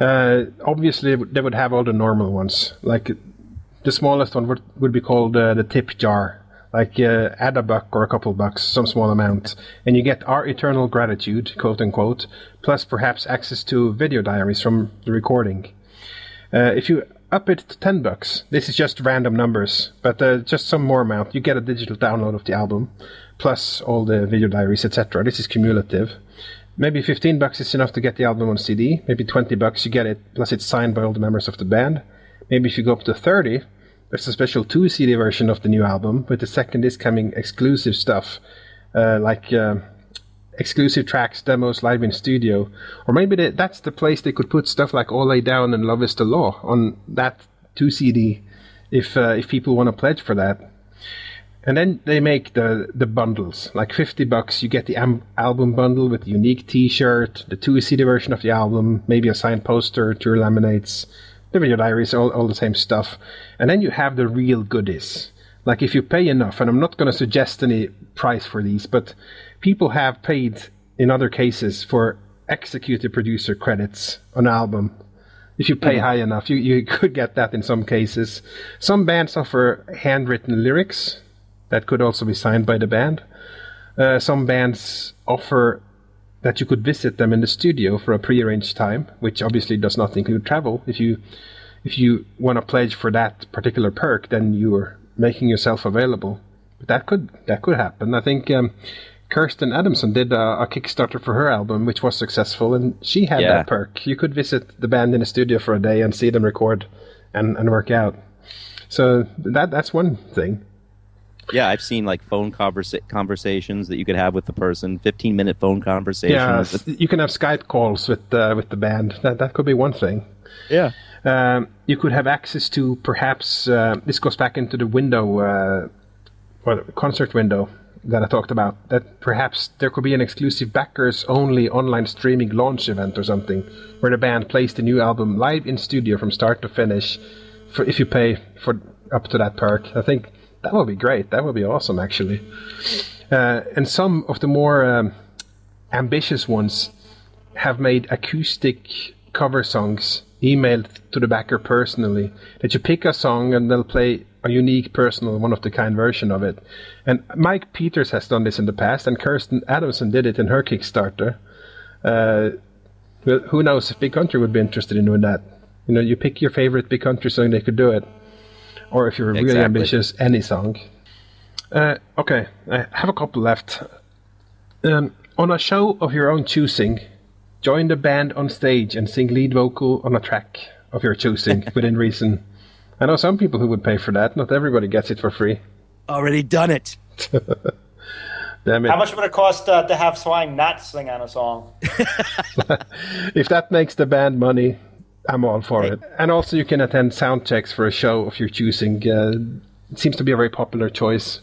Uh, obviously, they would have all the normal ones. Like the smallest one would, would be called uh, the tip jar. Like uh, add a buck or a couple bucks, some small amount. And you get our eternal gratitude, quote unquote, plus perhaps access to video diaries from the recording. Uh, if you up it to ten bucks, this is just random numbers, but uh, just some more amount, you get a digital download of the album. Plus all the video diaries, et cetera. This is cumulative. Maybe fifteen bucks is enough to get the album on C D. Maybe twenty bucks you get it, plus it's signed by all the members of the band. Maybe if you go up to thirty, there's a special two C D version of the new album, with the second disc coming exclusive stuff, uh, like uh, exclusive tracks, demos, live in studio. Or maybe they, that's the place they could put stuff like All Laid Down and Love is the Law on that two C D, if uh, if people want to pledge for that. And then they make the, the bundles, like fifty bucks, you get the am- album bundle with a unique t-shirt, the two C D version of the album, maybe a signed poster, two laminates, the video diaries, all, all the same stuff. And then you have the real goodies. Like if you pay enough, and I'm not going to suggest any price for these, but people have paid in other cases for executive producer credits on an album. If you pay mm-hmm. high enough, you, you could get that in some cases. Some bands offer handwritten lyrics that could also be signed by the band. Uh, some bands offer that you could visit them in the studio for a prearranged time, which obviously does not include travel. If you if you want to pledge for that particular perk, then you're making yourself available. But that could that could happen. I think um, Kirsten Adamson did a, a Kickstarter for her album, which was successful, and she had yeah. that perk. You could visit the band in the studio for a day and see them record and, and work out. So that that's one thing. Yeah, I've seen like phone conversa- conversations that you could have with the person, fifteen-minute phone conversations. Yeah, you can have Skype calls with uh, with the band. That that could be one thing. Yeah. Um, you could have access to perhaps, uh, this goes back into the window, uh, or the concert window that I talked about, that perhaps there could be an exclusive backers only online streaming launch event or something, where the band plays the new album live in studio from start to finish, for, if you pay for up to that perk. I think that would be great. That would be awesome, actually. Uh, and some of the more um, ambitious ones have made acoustic cover songs emailed to the backer personally, that you pick a song and they'll play a unique personal one-of-the-kind version of it. And Mike Peters has done this in the past, and Kirsten Adamson did it in her Kickstarter. Uh, well, who knows if Big Country would be interested in doing that. You know, you pick your favorite Big Country song, they could do it. Or if you're really exactly. ambitious, any song. Uh, okay, I have a couple left. Um, on a show of your own choosing, join the band on stage and sing lead vocal on a track of your choosing within reason. I know some people who would pay for that. Not everybody gets it for free. Already done it. Damn it. How much would it cost uh, to have Svein not sing on a song? If that makes the band money, I'm all for it. And also you can attend sound checks for a show of your choosing. Uh, it seems to be a very popular choice.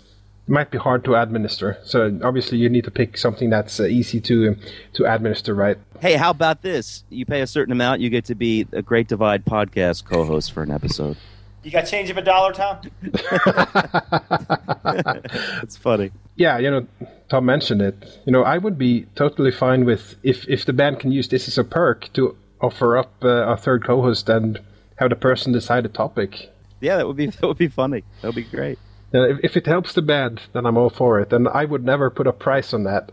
Might be hard to administer, so obviously you need to pick something that's uh, easy to um, to administer, right? Hey, how about this? You pay a certain amount, you get to be a Great Divide podcast co-host for an episode. You got change of a dollar, Tom? That's funny. Yeah, you know, Tom mentioned it. You know, I would be totally fine with if if the band can use this as a perk to offer up uh, a third co-host and have the person decide the topic. Yeah, that would be that would be funny. That would be great. Uh, if it helps the band, then I'm all for it. And I would never put a price on that.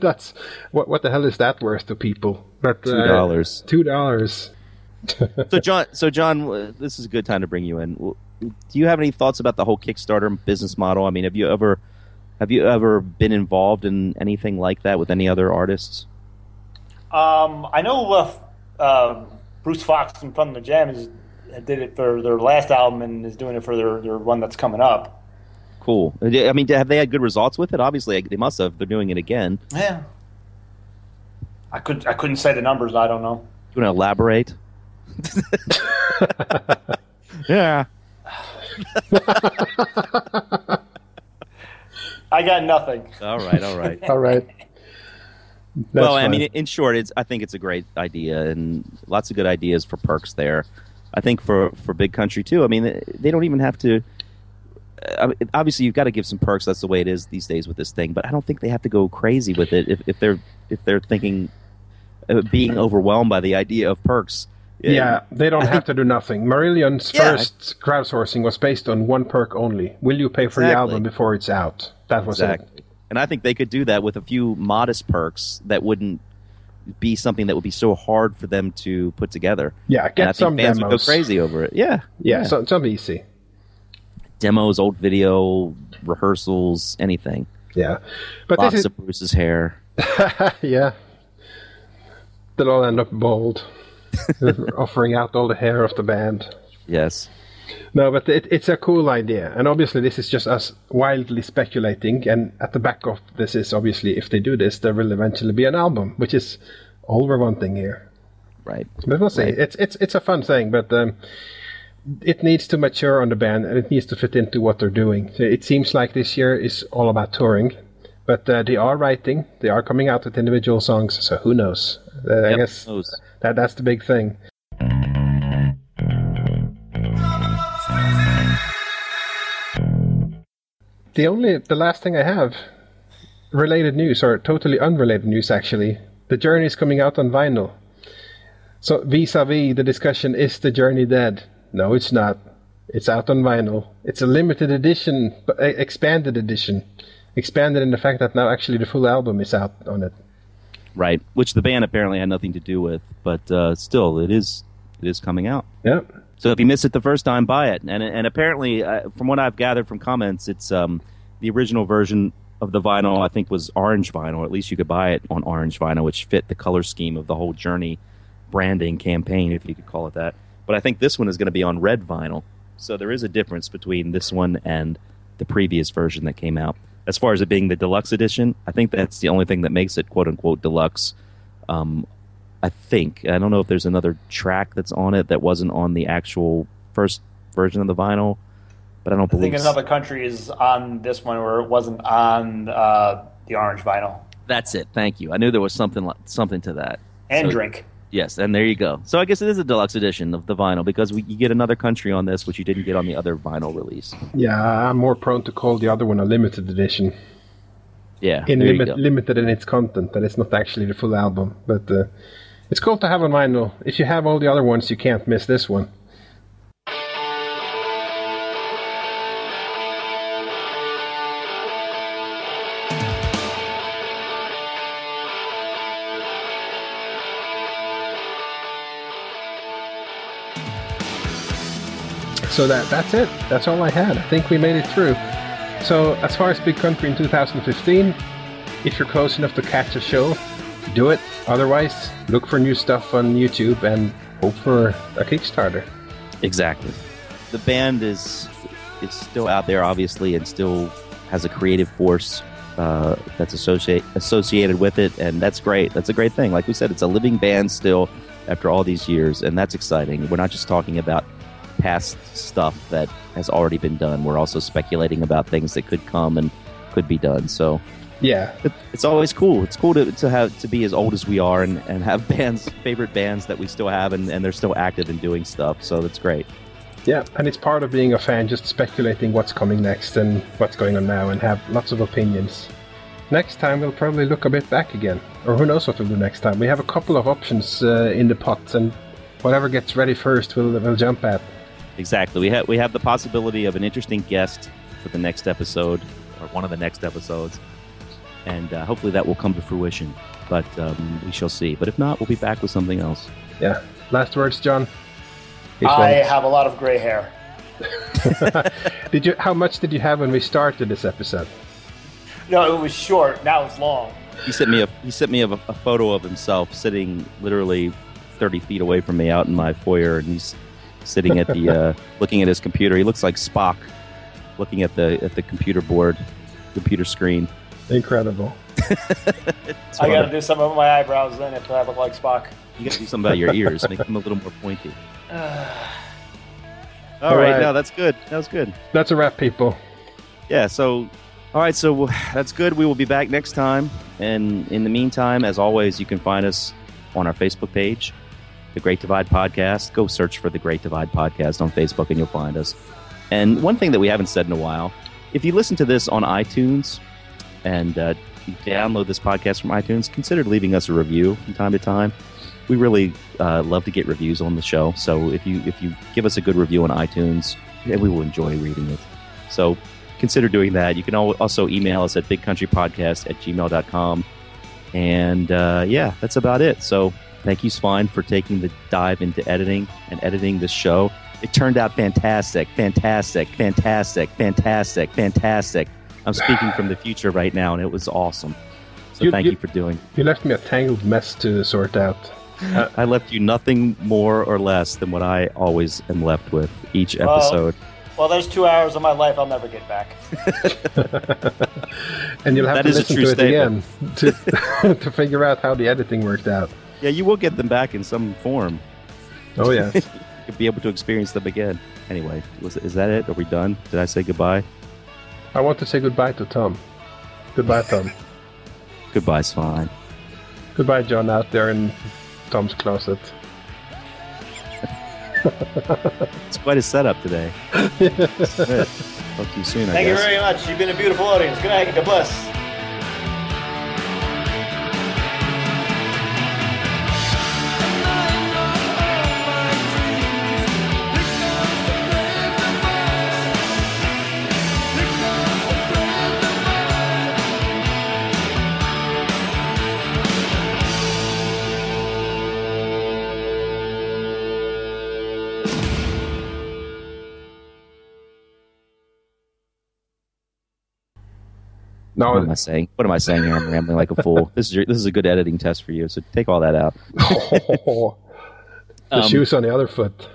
That's what, what the hell is that worth to people? But, uh, two dollars. two dollars. So, John, so John, this is a good time to bring you in. Do you have any thoughts about the whole Kickstarter business model? I mean, have you ever have you ever been involved in anything like that with any other artists? Um, I know uh, uh, Bruce Watson from the Jam is did it for their last album and is doing it for their, their one that's coming up. Cool. I mean, have they had good results with it? Obviously, they must have. They're doing it again. Yeah. I could I couldn't say the numbers. I don't know. You want to elaborate? Yeah. I got nothing. All right. All right. All right. That's well, fine. I mean, in short, it's I think it's a great idea and lots of good ideas for perks there. I think for, for Big Country, too, I mean, they don't even have to uh, – obviously, you've got to give some perks. That's the way it is these days with this thing. But I don't think they have to go crazy with it if, if they're if they're thinking uh, – being overwhelmed by the idea of perks. Yeah, and they don't I have think, to do nothing. Marillion's yeah. first crowdsourcing was based on one perk only. Will you pay for exactly. the album before it's out? That was exactly. it. And I think they could do that with a few modest perks that wouldn't be something that would be so hard for them to put together. Yeah, get and I some think fans demos. Would go crazy over it. Yeah, yeah, yeah. some some easy demos, old video, rehearsals, anything. Yeah, but lots this is... of Bruce's hair. Yeah, they'll all end up bald, offering out all the hair of the band. Yes. No, but it, it's a cool idea, and obviously this is just us wildly speculating, and at the back of this is obviously if they do this, there will eventually be an album, which is all we're wanting here. Right. But we'll see. Right. It's, it's, it's a fun thing, but um, it needs to mature on the band, and it needs to fit into what they're doing. So it seems like this year is all about touring, but uh, they are writing, they are coming out with individual songs, so who knows? Uh, yep, I guess who knows. That, that's the big thing. The only, the last thing I have, related news, or totally unrelated news actually, The Journey is coming out on vinyl. So vis-a-vis the discussion, is The Journey dead? No, it's not. It's out on vinyl. It's a limited edition, expanded edition. Expanded in the fact that now actually the full album is out on it. Right, which the band apparently had nothing to do with, but uh, still, it is it is coming out. Yeah. So if you miss it the first time, buy it. And and apparently, uh, from what I've gathered from comments, it's um, the original version of the vinyl, I think, was orange vinyl. At least you could buy it on orange vinyl, which fit the color scheme of the whole Journey branding campaign, if you could call it that. But I think this one is going to be on red vinyl. So there is a difference between this one and the previous version that came out. As far as it being the deluxe edition, I think that's the only thing that makes it quote-unquote deluxe. Um, I think. I don't know if there's another track that's on it that wasn't on the actual first version of the vinyl, but I don't I believe... I think Another Country is on this one where it wasn't on uh, the orange vinyl. That's it. Thank you. I knew there was something like, something to that. And so, Drink. Yes, and there you go. So I guess it is a deluxe edition of the vinyl because we, you get Another Country on this, which you didn't get on the other vinyl release. Yeah, I'm more prone to call the other one a limited edition. Yeah, in limit, limited in its content, that it's not actually the full album. But uh, it's cool to have on vinyl. If you have all the other ones, you can't miss this one. So that that's it. That's all I had. I think we made it through. So as far as Big Country in two thousand fifteen, if you're close enough to catch a show, do it. Otherwise, look for new stuff on YouTube and hope for a Kickstarter. Exactly. The band is it's still out there, obviously, and still has a creative force uh, that's associate, associated with it, and that's great. That's a great thing. Like we said, it's a living band still after all these years, and that's exciting. We're not just talking about past stuff that has already been done. We're also speculating about things that could come and could be done. So yeah, it, it's always cool. It's cool to, to have to be as old as we are and, and have bands, favorite bands that we still have, and, and they're still active and doing stuff. So that's great. Yeah, and it's part of being a fan, just speculating what's coming next and what's going on now, and have lots of opinions. Next time we'll probably look a bit back again, or who knows what we'll do next time. We have a couple of options uh, in the pot, and whatever gets ready first we'll, we'll jump at. Exactly. We have we have the possibility of an interesting guest for the next episode, or one of the next episodes, and uh, hopefully that will come to fruition. But um, we shall see. But if not, we'll be back with something else. Yeah. Last words, John. H one. I have a lot of gray hair. Did you? How much did you have when we started this episode? No, it was short. Now it's long. He sent me a he sent me a, a photo of himself sitting literally thirty feet away from me out in my foyer, and he's sitting at the, uh, looking at his computer. He looks like Spock, looking at the at the computer board, computer screen. Incredible. I got to do something with my eyebrows then if I look like Spock. You got to do something about your ears, make them a little more pointy. all, all right, right, no, that's good. That was good. That's a wrap, people. Yeah, so, all right, so that's good. We will be back next time. And in the meantime, as always, you can find us on our Facebook page, The Great Divide Podcast. Go search for The Great Divide Podcast on Facebook and you'll find us. And one thing that we haven't said in a while, if you listen to this on iTunes and uh, download this podcast from iTunes, consider leaving us a review from time to time. We really uh, love to get reviews on the show. So if you if you give us a good review on iTunes, we will enjoy reading it. So consider doing that. You can also email us at big country podcast at gmail dot com. And uh, yeah, that's about it. So thank you, Svein, for taking the dive into editing and editing this show. It turned out fantastic, fantastic, fantastic, fantastic, fantastic. I'm speaking from the future right now, and it was awesome. So you, thank you, you for doing. You left me a tangled mess to sort out. Uh, I left you nothing more or less than what I always am left with each episode. Well, well there's two hours of my life I'll never get back. And you'll have that to listen to it statement. Again to, to figure out how the editing worked out. Yeah, you will get them back in some form. Oh, yeah. You'll be able to experience them again. Anyway, was, is that it? Are we done? Did I say goodbye? I want to say goodbye to Tom. Goodbye, Tom. Goodbye, Svein. Goodbye, John, out there in Tom's closet. It's quite a setup today. Talk to you soon, I Thank guess. you very much. You've been a beautiful audience. Good night. God bless. No, what am I saying? What am I saying here? I'm rambling like a fool. This is your, this is a good editing test for you. So take all that out. Oh, the um, shoes on the other foot.